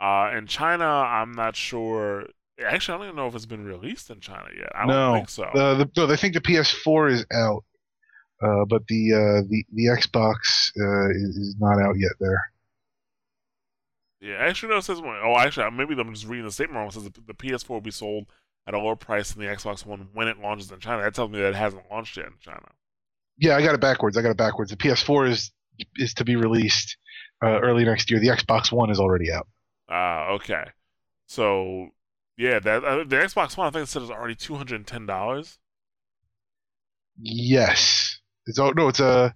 Uh, in China, I'm not sure. Actually, I don't even know if it's been released in China yet. I don't no, think so. No, the, the, no, I think the P S four is out, uh, but the, uh, the the Xbox uh, is, is not out yet there. Yeah, actually, no, it says, oh, actually, maybe I'm just reading the statement wrong. It says the P S four will be sold at a lower price than the Xbox One when it launches in China. That tells me that it hasn't launched yet in China. Yeah, I got it backwards. I got it backwards. The P S four is is to be released uh, early next year. The Xbox One is already out. Ah, uh, okay. So, yeah, that uh, the Xbox One, I think it said, is already two hundred ten dollars. Yes. It's oh no, it's a uh,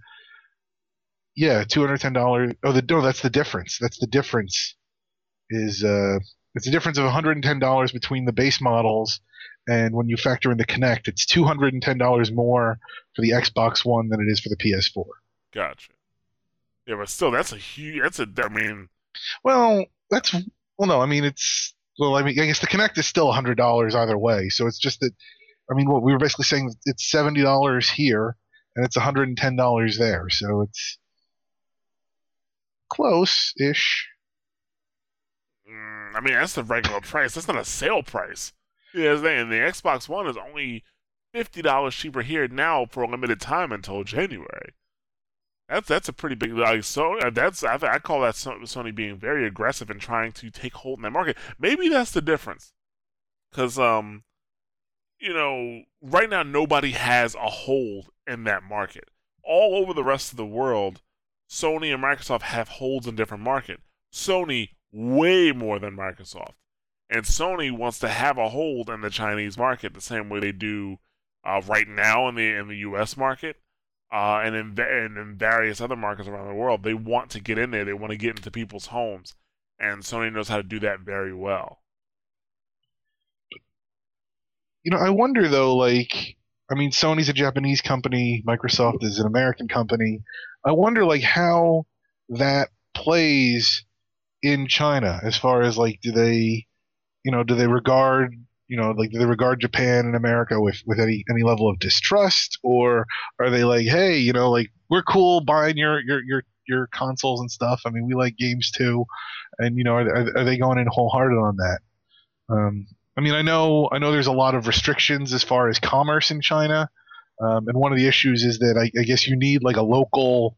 yeah, two hundred ten dollars. Oh, the no, that's the difference. That's the difference. Is uh, it's a difference of one hundred ten dollars between the base models. And when you factor in the Kinect, it's two hundred ten dollars more for the Xbox One than it is for the P S four. Gotcha. Yeah, but still, that's a huge. That's a. I mean, well, that's. Well, no, I mean, it's. Well, I mean, I guess the Kinect is still one hundred dollars either way. So it's just that. I mean, what we were basically saying, it's seventy dollars here and it's one hundred ten dollars there. So it's close-ish. Mm, I mean, that's the regular price. That's not a sale price. Yeah, and the Xbox One is only fifty dollars cheaper here now for a limited time until January. That's that's a pretty big... Like, so that's I, I call that Sony being very aggressive and trying to take hold in that market. Maybe that's the difference. Because, um, you know, right now nobody has a hold in that market. All over the rest of the world, Sony and Microsoft have holds in different markets. Sony way more than Microsoft. And Sony wants to have a hold in the Chinese market the same way they do uh, right now in the in the U S market uh, and, in, and in various other markets around the world. They want to get in there. They want to get into people's homes. And Sony knows how to do that very well. You know, I wonder, though, like, I mean, Sony's a Japanese company. Microsoft is an American company. I wonder, like, how that plays in China as far as, like, do they... You know, do they regard, you know, like, do they regard Japan and America with, with any, any level of distrust, or are they like, hey, you know, like, we're cool buying your your your, your consoles and stuff. I mean, we like games too, and you know, are, are they going in wholehearted on that? Um, I mean, I know I know there's a lot of restrictions as far as commerce in China, um, and one of the issues is that I, I guess you need like a local,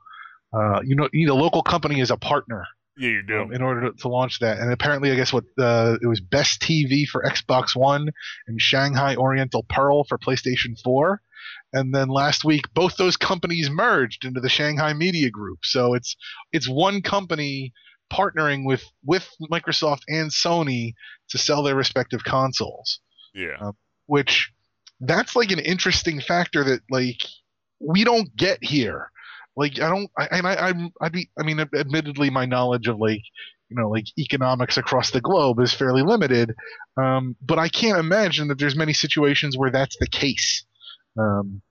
uh, you know, you need a local company as a partner. Yeah, you do. Um, in order to, to launch that. And apparently, I guess what uh, it was Best T V for Xbox One and Shanghai Oriental Pearl for PlayStation four. And then last week, both those companies merged into the Shanghai Media Group. So it's it's one company partnering with, with Microsoft and Sony to sell their respective consoles. Yeah. Um, which, that's like an interesting factor that, like, we don't get here. Like, I don't, I, and I, I'm, I'd be, I mean, admittedly, my knowledge of, like, you know, like, economics across the globe is fairly limited, um, but I can't imagine that there's many situations where that's the case. Um,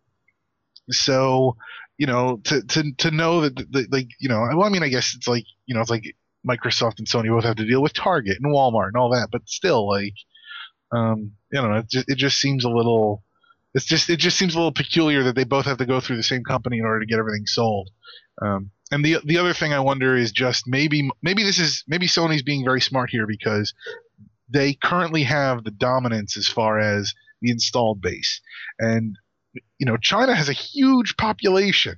so, you know, to, to, to know that, that, like, you know, well, I mean, I guess it's like, you know, it's like Microsoft and Sony both have to deal with Target and Walmart and all that, but still, like, um, you know, it just, it just seems a little... It's just it just seems a little peculiar that they both have to go through the same company in order to get everything sold. Um, and the the other thing I wonder is just maybe maybe this is maybe Sony's being very smart here because they currently have the dominance as far as the installed base. And you know, China has a huge population,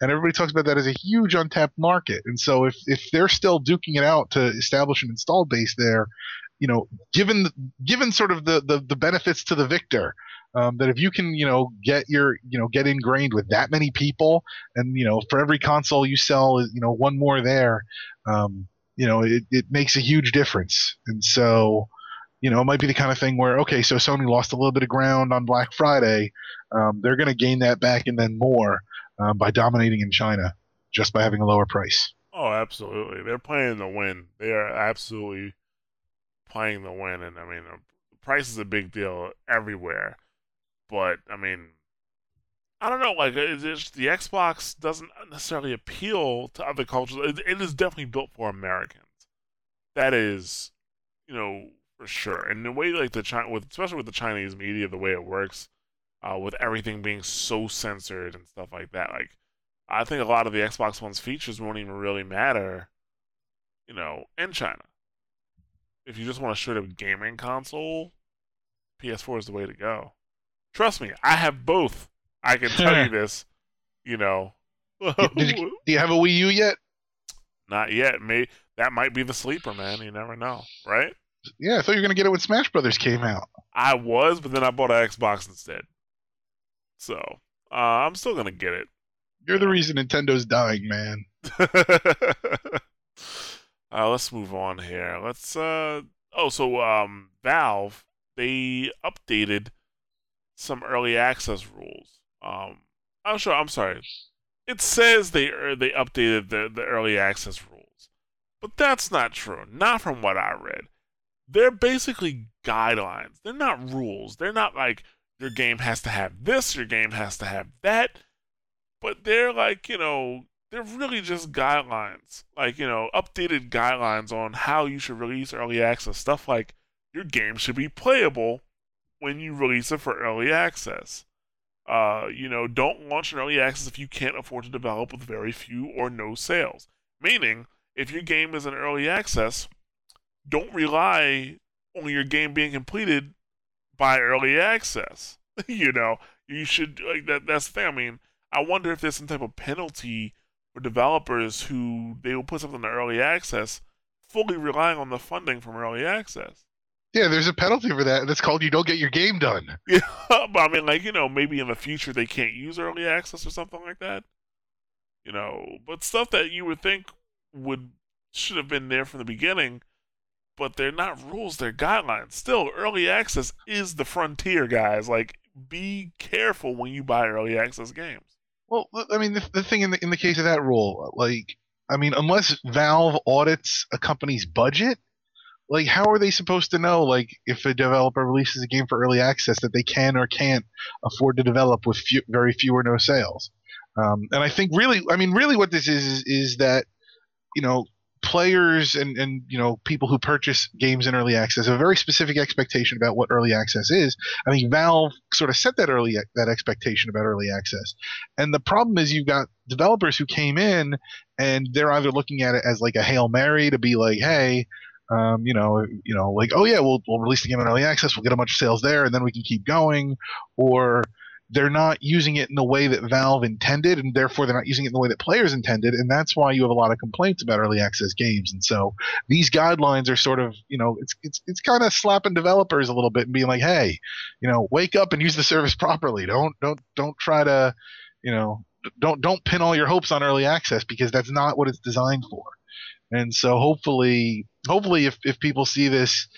and everybody talks about that as a huge untapped market. And so if if they're still duking it out to establish an installed base there, you know, given given sort of the the, the benefits to the victor. Um, that if you can, you know, get your, you know, get ingrained with that many people, and you know, for every console you sell, you know, one more there, um, you know, it, it makes a huge difference. And so, you know, it might be the kind of thing where, okay, so Sony lost a little bit of ground on Black Friday, um, they're going to gain that back and then more um, by dominating in China just by having a lower price. Oh, absolutely! They're playing the win. They are absolutely playing the win, and I mean, the price is a big deal everywhere. But, I mean, I don't know, like, it's, it's, the Xbox doesn't necessarily appeal to other cultures. It, it is definitely built for Americans. That is, you know, for sure. And the way, like, the China, with, especially with the Chinese media, the way it works, uh, with everything being so censored and stuff like that, like, I think a lot of the Xbox One's features won't even really matter, you know, in China. If you just want a straight-up gaming console, P S four is the way to go. Trust me, I have both. I can tell you this, you know. Did you, do you have a Wii U yet? Not yet. May, that might be the sleeper, man. You never know, right? Yeah, I thought you were going to get it when Smash Brothers came out. I was, but then I bought an Xbox instead. So, uh, I'm still going to get it. You're you know. the reason Nintendo's dying, man. uh, let's move on here. Let's. Uh... Oh, so um, Valve, they updated some early access rules. Um, I'm sure. I'm sorry. It says they er, they updated the, the early access rules, but that's not true. Not from what I read. They're basically guidelines. They're not rules. They're not like your game has to have this, your game has to have that. But they're like, you know, they're really just guidelines. Like, you know, updated guidelines on how you should release early access. Stuff like your game should be playable when you release it for early access. Uh, you know, don't launch an early access if you can't afford to develop with very few or no sales. Meaning, if your game is in early access, don't rely on your game being completed by early access. You know, you should, like, that. That's the thing. I mean, I wonder if there's some type of penalty for developers who they will put something in early access, fully relying on the funding from early access. Yeah, there's a penalty for that. That's called you don't get your game done. Yeah, but I mean, like, you know, maybe in the future they can't use early access or something like that. You know, but stuff that you would think would should have been there from the beginning, but they're not rules, they're guidelines. Still, early access is the frontier, guys. Like, be careful when you buy early access games. Well, I mean, the, the thing in the in the case of that rule, like, I mean, unless Valve audits a company's budget. Like, how are they supposed to know, like, if a developer releases a game for early access that they can or can't afford to develop with few, very few or no sales? Um, and I think really, I mean, really what this is is, is that, you know, players and, and, you know, people who purchase games in early access have a very specific expectation about what early access is. I think Valve sort of set that early that expectation about early access. And the problem is you've got developers who came in and they're either looking at it as like a Hail Mary to be like, hey, Um, you know, you know, like, oh yeah, we'll we'll release the game in early access, we'll get a bunch of sales there, and then we can keep going. Or they're not using it in the way that Valve intended, and therefore they're not using it in the way that players intended, and that's why you have a lot of complaints about early access games. And so these guidelines are sort of, you know, it's it's it's kind of slapping developers a little bit and being like, hey, you know, wake up and use the service properly. Don't don't don't try to, you know, don't don't pin all your hopes on early access because that's not what it's designed for. And so hopefully, hopefully, if, if people see this,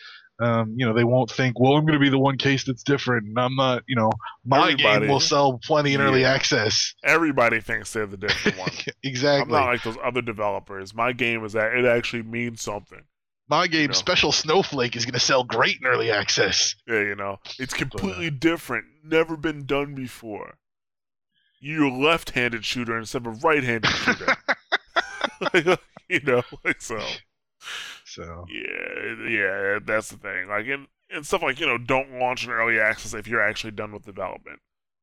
um, you know, they won't think, well, I'm going to be the one case that's different, and I'm not, you know, my everybody, game will sell plenty in yeah. early access. Everybody thinks they're the different one. Exactly. I'm not like those other developers. My game is that it actually means something. My game, you know? Special Snowflake, is going to sell great in early access. Yeah, you know, it's completely different, never been done before. You're a left-handed shooter instead of a right-handed shooter. Like, you know, like, so, so yeah, yeah, that's the thing. Like, and, and stuff like, you know, don't launch an early access if you're actually done with development.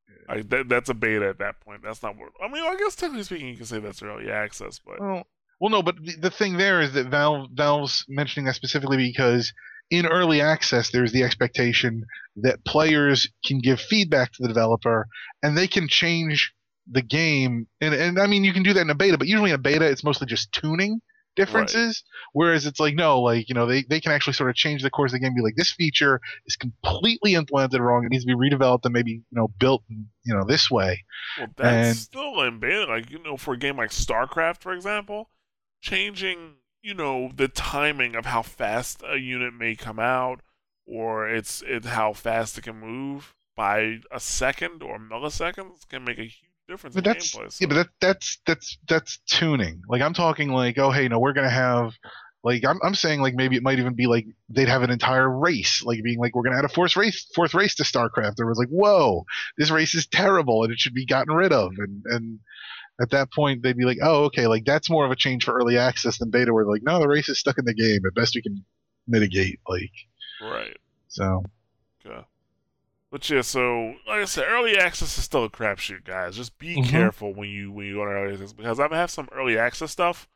Yeah. Like, that, that's a beta at that point. That's not what I mean. I guess technically speaking, you can say that's early access, but well, well, no, but the thing there is that Valve, Valve's mentioning that specifically because in early access, there's the expectation that players can give feedback to the developer and they can change the game, and, and I mean, you can do that in a beta, but usually in a beta, it's mostly just tuning differences, right. Whereas it's like, no, like, you know, they, they can actually sort of change the course of the game, be like, this feature is completely implemented wrong, it needs to be redeveloped and maybe, you know, built, you know, this way. Well, that's and, still in beta, like, you know, for a game like StarCraft, for example, changing, you know, the timing of how fast a unit may come out, or it's, it's how fast it can move by a second or milliseconds can make a huge difference but in that's, gameplay. So. Yeah, but that, that's that's that's tuning. Like, I'm talking like, oh, hey, you know, we're going to have, Like I'm, I'm saying, like maybe it might even be like they'd have an entire race, like being like, we're gonna add a fourth race, fourth race to StarCraft. There was like, whoa, this race is terrible and it should be gotten rid of. And and at that point they'd be like, oh, okay, like that's more of a change for early access than beta, where they're like, no, the race is stuck in the game. At best we can mitigate, like right. So okay. But yeah, so like I said, early access is still a crapshoot, guys. Just be mm-hmm. careful when you when you go to early access, because I've had some early access stuff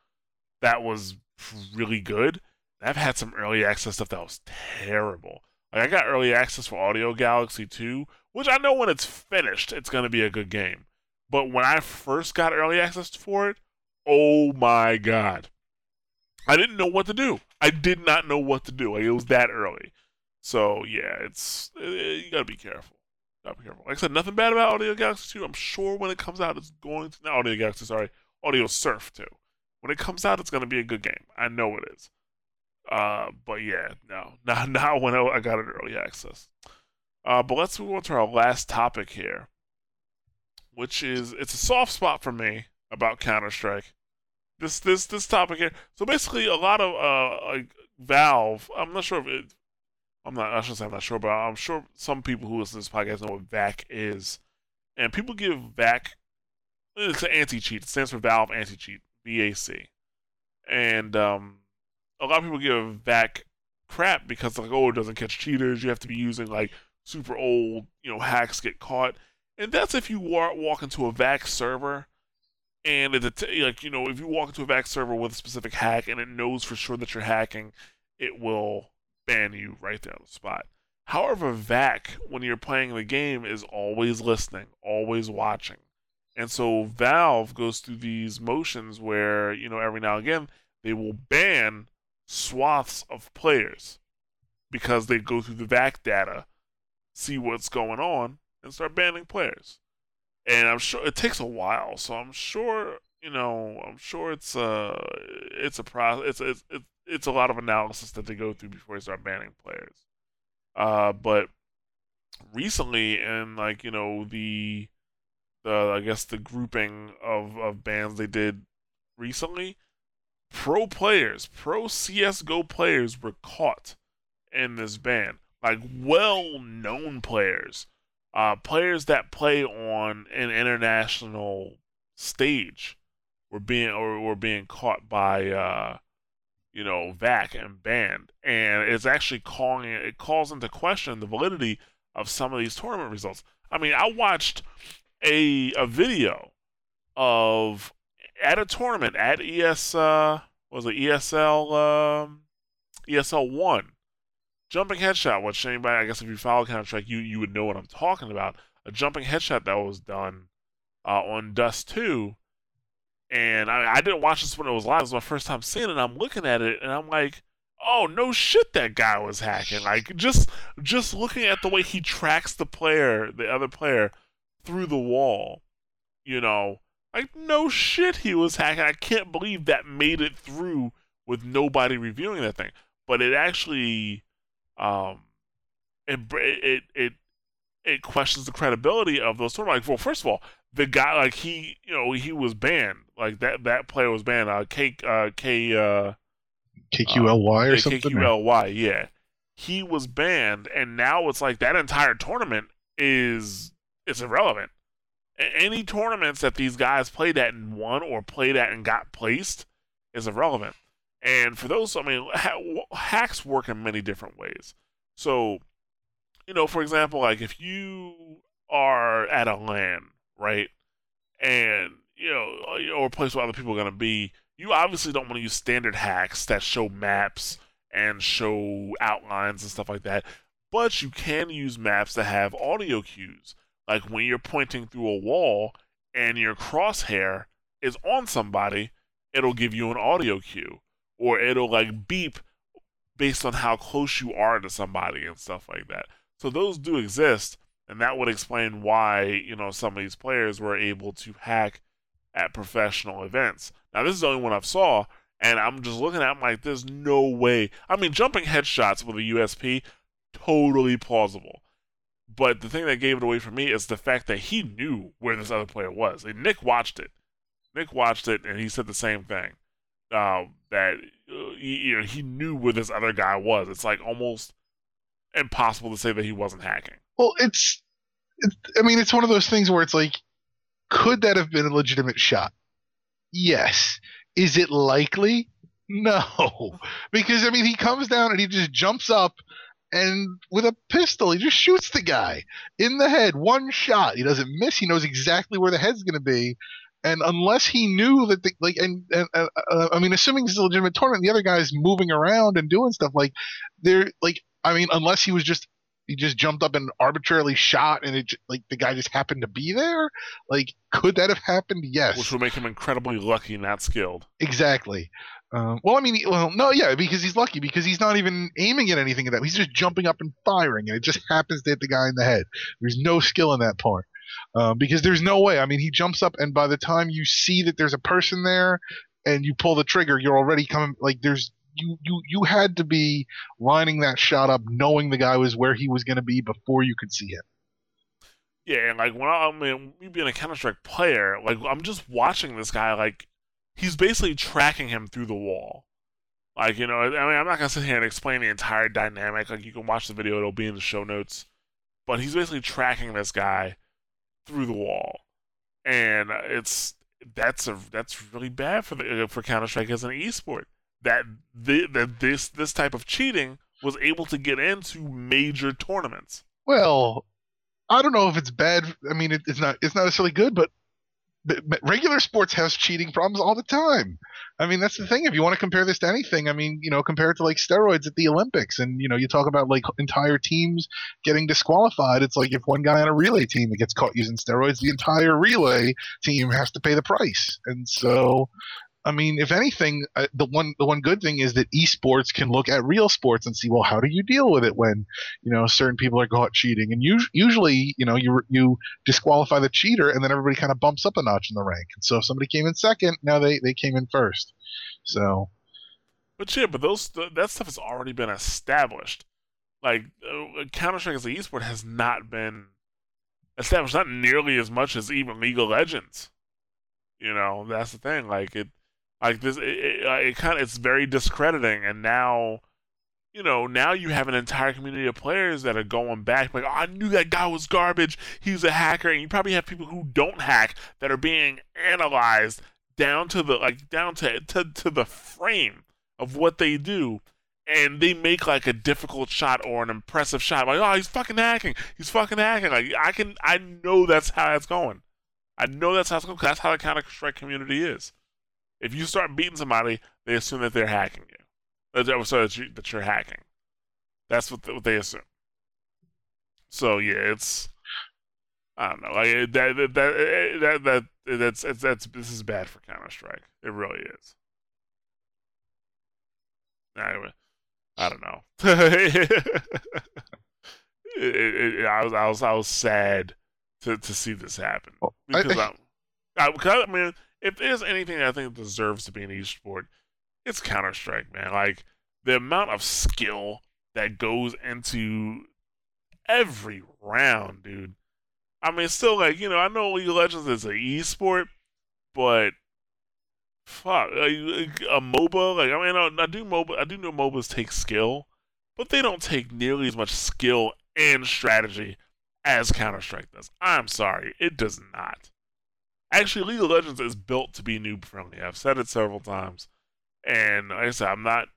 that was really good. I've had some early access stuff that was terrible. Like I got early access for Audio Galaxy two, which I know when it's finished, it's gonna be a good game. But when I first got early access for it, oh my god, I didn't know what to do. I did not know what to do. Like, it was that early. So yeah, it's it, you gotta be careful. Gotta be careful. Like I said, nothing bad about Audio Galaxy two. I'm sure when it comes out, it's going to not Audio Galaxy. Sorry, Audio Surf two. When it comes out, it's gonna be a good game. I know it is. Uh, but yeah, no, not not when I got it early access. Uh, but let's move on to our last topic here, which is it's a soft spot for me about Counter-Strike. This this this topic here. So basically, a lot of uh like Valve. I'm not sure if it. I'm not, I shouldn't say I'm not sure, but I'm sure some people who listen to this podcast know what V A C is. And people give V A C, it's an anti-cheat. It stands for Valve Anti-Cheat, V A C. And um, a lot of people give V A C crap because, like, oh, it doesn't catch cheaters. You have to be using, like, super old, you know, hacks get caught. And that's if you walk, walk into a V A C server, and, it, like, you know, if you walk into a V A C server with a specific hack and it knows for sure that you're hacking, it will ban you right there on the spot. However, V A C, when you're playing the game, is always listening, always watching. And so Valve goes through these motions where, you know, every now and again, they will ban swaths of players because they go through the V A C data, see what's going on, and start banning players. And I'm sure it takes a while, so I'm sure, you know, I'm sure it's a, it's a process, it's, it's, it's it's a lot of analysis that they go through before they start banning players. Uh, but recently, and like, you know, the, the I guess the grouping of, of bans they did recently, pro players, pro C S G O players were caught in this ban. Like, well-known players. Uh, players that play on an international stage were being, or were being caught by, uh, you know, V A C and banned, and it's actually calling it calls into question the validity of some of these tournament results. I mean, I watched a a video of at a tournament at E S uh, what was it E S L um, E S L one jumping headshot. Which anybody, I guess, if you follow Counter-Strike, you you would know what I'm talking about. A jumping headshot that was done uh, on Dust two. And I, I didn't watch this when it was live. It was my first time seeing it. And I'm looking at it, and I'm like, "Oh no, shit! That guy was hacking." Like just, just looking at the way he tracks the player, the other player, through the wall. You know, like no shit, he was hacking. I can't believe that made it through with nobody reviewing that thing. But it actually, um, it it it it questions the credibility of those tournaments. Like, well, first of all, the guy, like, he, you know, he was banned. Like, that that player was banned. Uh, K, uh, K, uh... K Q L Y uh, or something? K Q L Y, yeah. He was banned, and now it's like that entire tournament is is irrelevant. A- any tournaments that these guys played at and won or played at and got placed is irrelevant. And for those, I mean, ha- hacks work in many different ways. So, you know, for example, like, if you are at a LAN, right, and you know, or a place where other people are going to be, you obviously don't want to use standard hacks that show maps and show outlines and stuff like that, but you can use maps that have audio cues, like when you're pointing through a wall and your crosshair is on somebody, it'll give you an audio cue, or it'll like beep based on how close you are to somebody and stuff like that. So those do exist. And that would explain why, you know, some of these players were able to hack at professional events. Now, this is the only one I've saw, and I'm just looking at them like, there's no way. I mean, jumping headshots with a U S P, totally plausible. But the thing that gave it away for me is the fact that he knew where this other player was. And Nick watched it. Nick watched it, and he said the same thing. um, that uh, he, you know, he knew where this other guy was. It's like almost impossible to say that he wasn't hacking. Well, it's, it's I mean, it's one of those things where it's like, could that have been a legitimate shot? Yes. Is it likely? No. Because, I mean, he comes down and he just jumps up and with a pistol, he just shoots the guy in the head. One shot. He doesn't miss. He knows exactly where the head's going to be. And unless he knew that, the, like, and, and uh, uh, I mean, assuming this is a legitimate tournament, the other guy's moving around and doing stuff like there, like, I mean, unless he was just, he just jumped up and arbitrarily shot and it, like, the guy just happened to be there. Like, could that have happened? Yes. Which would make him incredibly lucky, not skilled. Exactly. Um, well, I mean, well, no, yeah, because he's lucky because he's not even aiming at anything at that. He's just jumping up and firing, and it just happens to hit the guy in the head. There's no skill in that part um, because there's no way. I mean, he jumps up, and by the time you see that there's a person there and you pull the trigger, you're already coming. Like, there's you, you, you had to be lining that shot up, knowing the guy was where he was going to be before you could see him. Yeah, and like when I, I mean, me being a Counter-Strike player, like I'm just watching this guy, like. He's basically tracking him through the wall. Like, you know, I mean, I'm not going to sit here and explain the entire dynamic. Like, you can watch the video. It'll be in the show notes. But he's basically tracking this guy through the wall. And it's that's a, that's really bad for the, for Counter-Strike as an esport. That, the, that this, this type of cheating was able to get into major tournaments. Well, I don't know if it's bad. I mean, it, it's not it's not necessarily good, but regular sports has cheating problems all the time. I mean, that's the thing. If you want to compare this to anything, I mean, you know, compare it to like steroids at the Olympics, and you know, you talk about like entire teams getting disqualified. It's like if one guy on a relay team that gets caught using steroids, the entire relay team has to pay the price. And so, I mean, if anything, uh, the one the one good thing is that esports can look at real sports and see, well, how do you deal with it when, you know, certain people are caught cheating? And you, usually, you know, you you disqualify the cheater, and then everybody kind of bumps up a notch in the rank. And so if somebody came in second, now they, they came in first. So, but yeah, but those that stuff has already been established. Like uh, Counter-Strike as an esport has not been established, not nearly as much as even League of Legends. You know, that's the thing. Like it. Like this, it, it, it kind of, it's very discrediting, and now, you know, now you have an entire community of players that are going back, like, oh, I knew that guy was garbage, he's a hacker, and you probably have people who don't hack that are being analyzed down to the, like, down to, to, to the frame of what they do, and they make, like, a difficult shot or an impressive shot, like, oh, he's fucking hacking, he's fucking hacking, like, I can, I know that's how that's going. I know that's how it's going, because that's how the Counter-Strike community is. If you start beating somebody, they assume that they're hacking you. Sorry, that you're hacking. That's what what they assume. So yeah, it's I don't know. Like that that that that that's that's, that's this is bad for Counter-Strike. It really is. Anyway, I don't know. it, it, it, I was I was I was sad to, to see this happen because I I, I, I mean. If there's anything that I think deserves to be an esport, it's Counter-Strike, man. Like, the amount of skill that goes into every round, dude. I mean, still, like, you know, I know League of Legends is an esport, but fuck, like, a MOBA, like, I mean, I do MOBA, I do know MOBAs take skill, but they don't take nearly as much skill and strategy as Counter-Strike does. I'm sorry, it does not. Actually, League of Legends is built to be noob-friendly. I've said it several times. And like I said, I'm not...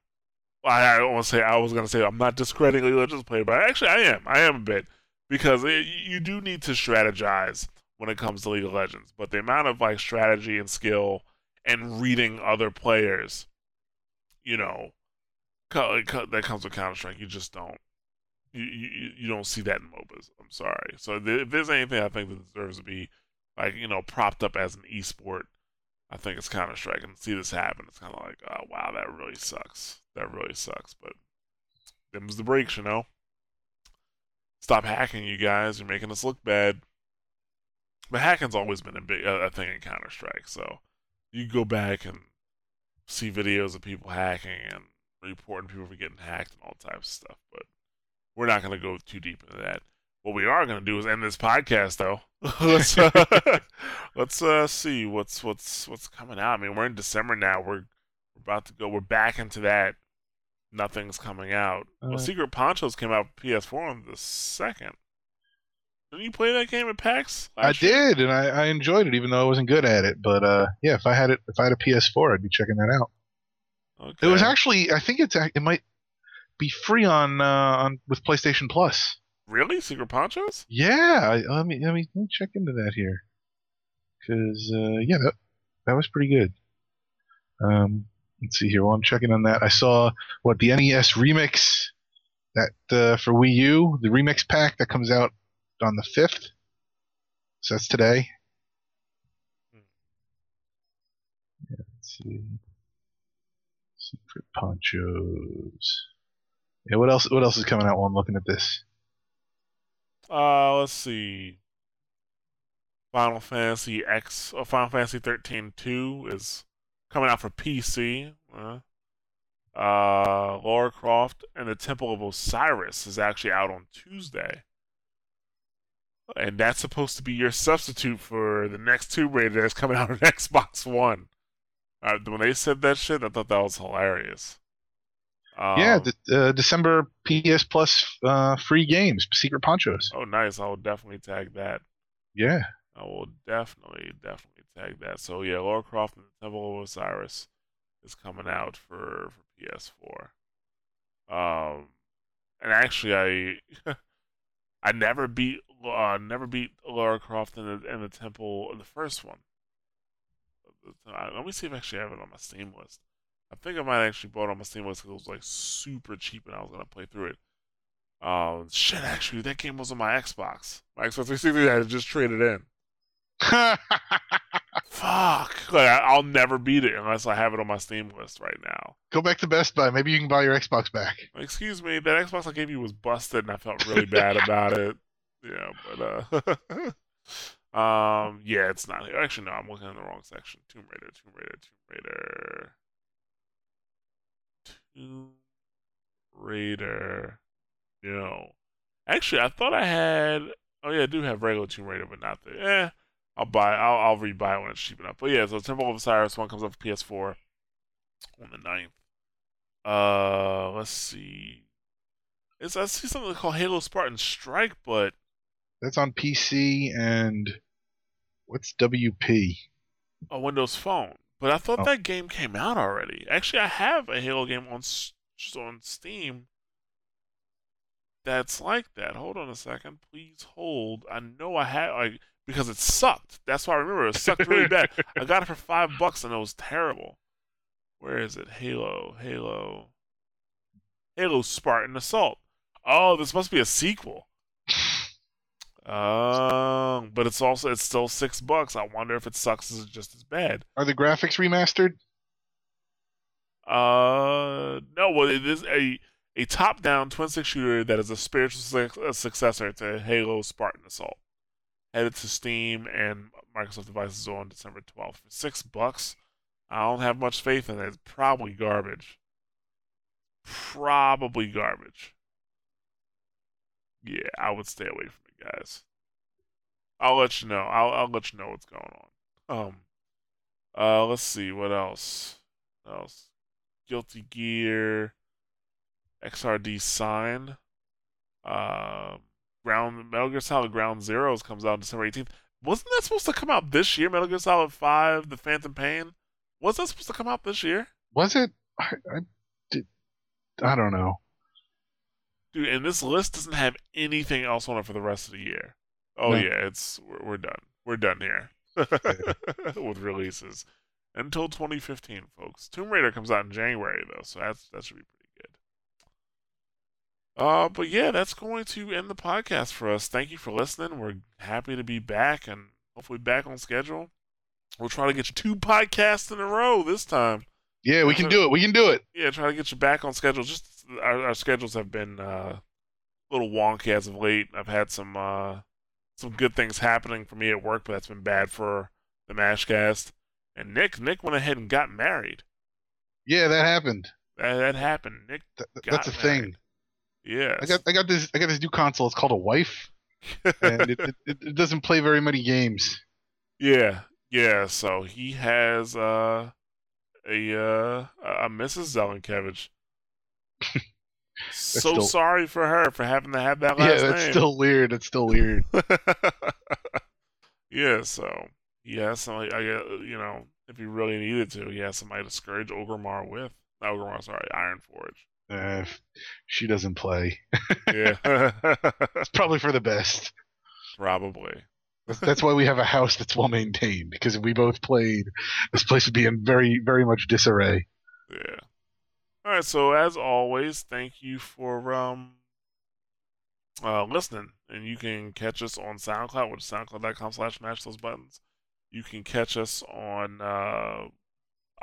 I don't want to say... I was going to say I'm not discrediting League of Legends player, but actually I am. I am a bit. Because it, you do need to strategize when it comes to League of Legends. But the amount of like strategy and skill and reading other players, you know, that comes with Counter-Strike, you just don't... You, you, you don't see that in MOBAs. I'm sorry. So if there's anything I think that deserves to be... like, you know, propped up as an esport, I think it's Counter-Strike. And to see this happen, it's kind of like, oh, wow, that really sucks. That really sucks. But them's the breaks, you know? Stop hacking, you guys. You're making us look bad. But hacking's always been a big uh, a thing in Counter-Strike. So you go back and see videos of people hacking and reporting people for getting hacked and all types of stuff. But we're not going to go too deep into that. What we are going to do is end this podcast, though. let's uh, let's uh, see what's what's what's coming out. I mean, we're in December now. We're about to go. We're back into that. Nothing's coming out. Uh, well, Secret Ponchos came out for P S four on the second. Didn't you play that game at PAX? I did, and I, I enjoyed it, even though I wasn't good at it. But uh, yeah, if I had it, if I had a P S four, I'd be checking that out. Okay. It was actually, I think it's it might be free on uh, on with PlayStation Plus. Really, Secret Ponchos? Yeah, I, let me let me let me check into that here, because uh, yeah, that that was pretty good. Um, let's see here. While I'm checking on that, I saw what the N E S remix that uh, for Wii U, the remix pack that comes out on the fifth. So that's today. Hmm. Yeah, let's see. Secret Ponchos. Yeah, what else? What else is coming out while I'm looking at this? Uh, let's see. Final Fantasy X, oh, Final Fantasy thirteen two is coming out for P C. Uh, uh, Lara Croft and the Temple of Osiris is actually out on Tuesday, and that's supposed to be your substitute for the next Tomb Raider that's coming out on Xbox One. Uh, when they said that shit, I thought that was hilarious. Um, yeah, the, uh, December P S Plus uh, free games, Secret Ponchos. Oh, nice. I will definitely tag that. Yeah. I will definitely, definitely tag that. So, yeah, Lara Croft and the Temple of Osiris is coming out for, for P S four. Um, and actually, I I never beat uh, never beat Lara Croft in the, in the Temple in the first one. Let me see if I actually have it on my Steam list. I think I might actually bought it on my Steam list because it was like super cheap and I was going to play through it. Um, shit, actually, that game was on my Xbox. My Xbox three sixty I just traded in. Fuck. Like, I'll never beat it unless I have it on my Steam list right now. Go back to Best Buy. Maybe you can buy your Xbox back. Excuse me, that Xbox I gave you was busted and I felt really bad about it. Yeah, but... uh Um, yeah, it's not here. Actually, no, I'm looking in the wrong section. Tomb Raider, Tomb Raider, Tomb Raider. Tomb Raider. No. Actually, I thought I had... Oh, yeah, I do have regular Tomb Raider, but not the... Eh, I'll buy I'll, I'll rebuy it when it's cheap enough. But yeah, so Temple of Osiris one comes up for P S four on the ninth. Uh, let's see. It's, I see something called Halo Spartan Strike, but... That's on P C and what's W P? A Windows Phone. But I thought oh. that game came out already. Actually, I have a Halo game on on Steam that's like that. Hold on a second. Please hold. I know I had like because it sucked. That's why I remember it sucked really bad. I got it for five bucks and it was terrible. Where is it? Halo, Halo, Halo Spartan Assault. Oh, this must be a sequel. Um, but it's also it's still six bucks. I wonder if it sucks is just as bad. Are the graphics remastered? Uh, no. Well, it is a a top-down twin-stick shooter that is a spiritual su- successor to Halo: Spartan Assault. Headed to Steam and Microsoft devices on December twelfth for six bucks. I don't have much faith in it. It's probably garbage. Probably garbage. Yeah, I would stay away from. Guys, I'll let you know. I'll I'll let you know what's going on. Um, uh, let's see what else. What else? Guilty Gear, X R D Sign, uh, Ground Metal Gear Solid Ground Zeroes comes out on December eighteenth. Wasn't that supposed to come out this year? Metal Gear Solid Five, The Phantom Pain. Was that supposed to come out this year? Was it? I I, did, I don't know. Dude, and this list doesn't have anything else on it for the rest of the year. Oh no. yeah, it's we're, we're done. We're done here with releases until twenty fifteen, folks. Tomb Raider comes out in January though, so that's that should be pretty good. Uh, but yeah, that's going to end the podcast for us. Thank you for listening. We're happy to be back and hopefully back on schedule. We'll try to get you two podcasts in a row this time. Yeah, we can do it. We can do it. Yeah, try to get you back on schedule. Just. Our, our schedules have been uh, a little wonky as of late. I've had some uh, some good things happening for me at work, but that's been bad for the Mashcast. And Nick, Nick went ahead and got married. Yeah, that happened. That, that happened. Nick, Th- got that's a married. Thing. Yeah, I got I got this I got this new console. It's called a wife, and it, it, it doesn't play very many games. Yeah, yeah. So he has uh, a uh, a Missus Zelenkevich. so still... sorry for her for having to have that last yeah, name. Yeah, it's still weird. It's still weird. yeah, so yeah, somebody, I you know, if you really needed to, yeah, somebody to scourge Orgrimmar with. Not Orgrimmar, sorry, Ironforge. Uh, she doesn't play. yeah, it's probably for the best. Probably. That's why we have a house that's well maintained. Because if we both played, this place would be in very, very much disarray. Yeah. All right. So as always, thank you for um uh, listening. And you can catch us on SoundCloud, which is soundcloud dot com slash mash those buttons. You can catch us on uh,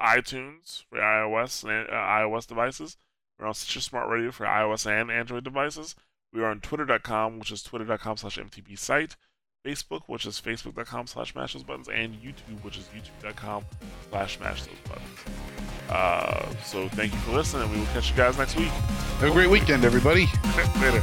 iTunes for iOS and uh, iOS devices. We're on Stitcher Smart Radio for iOS and Android devices. We are on twitter dot com, which is twitter dot com slash M T B site. Facebook, which is facebook dot com slash mash those buttons, and YouTube, which is youtube dot com slash mash those buttons. Uh, so thank you for listening. We will catch you guys next week. Have a great weekend, everybody. Later.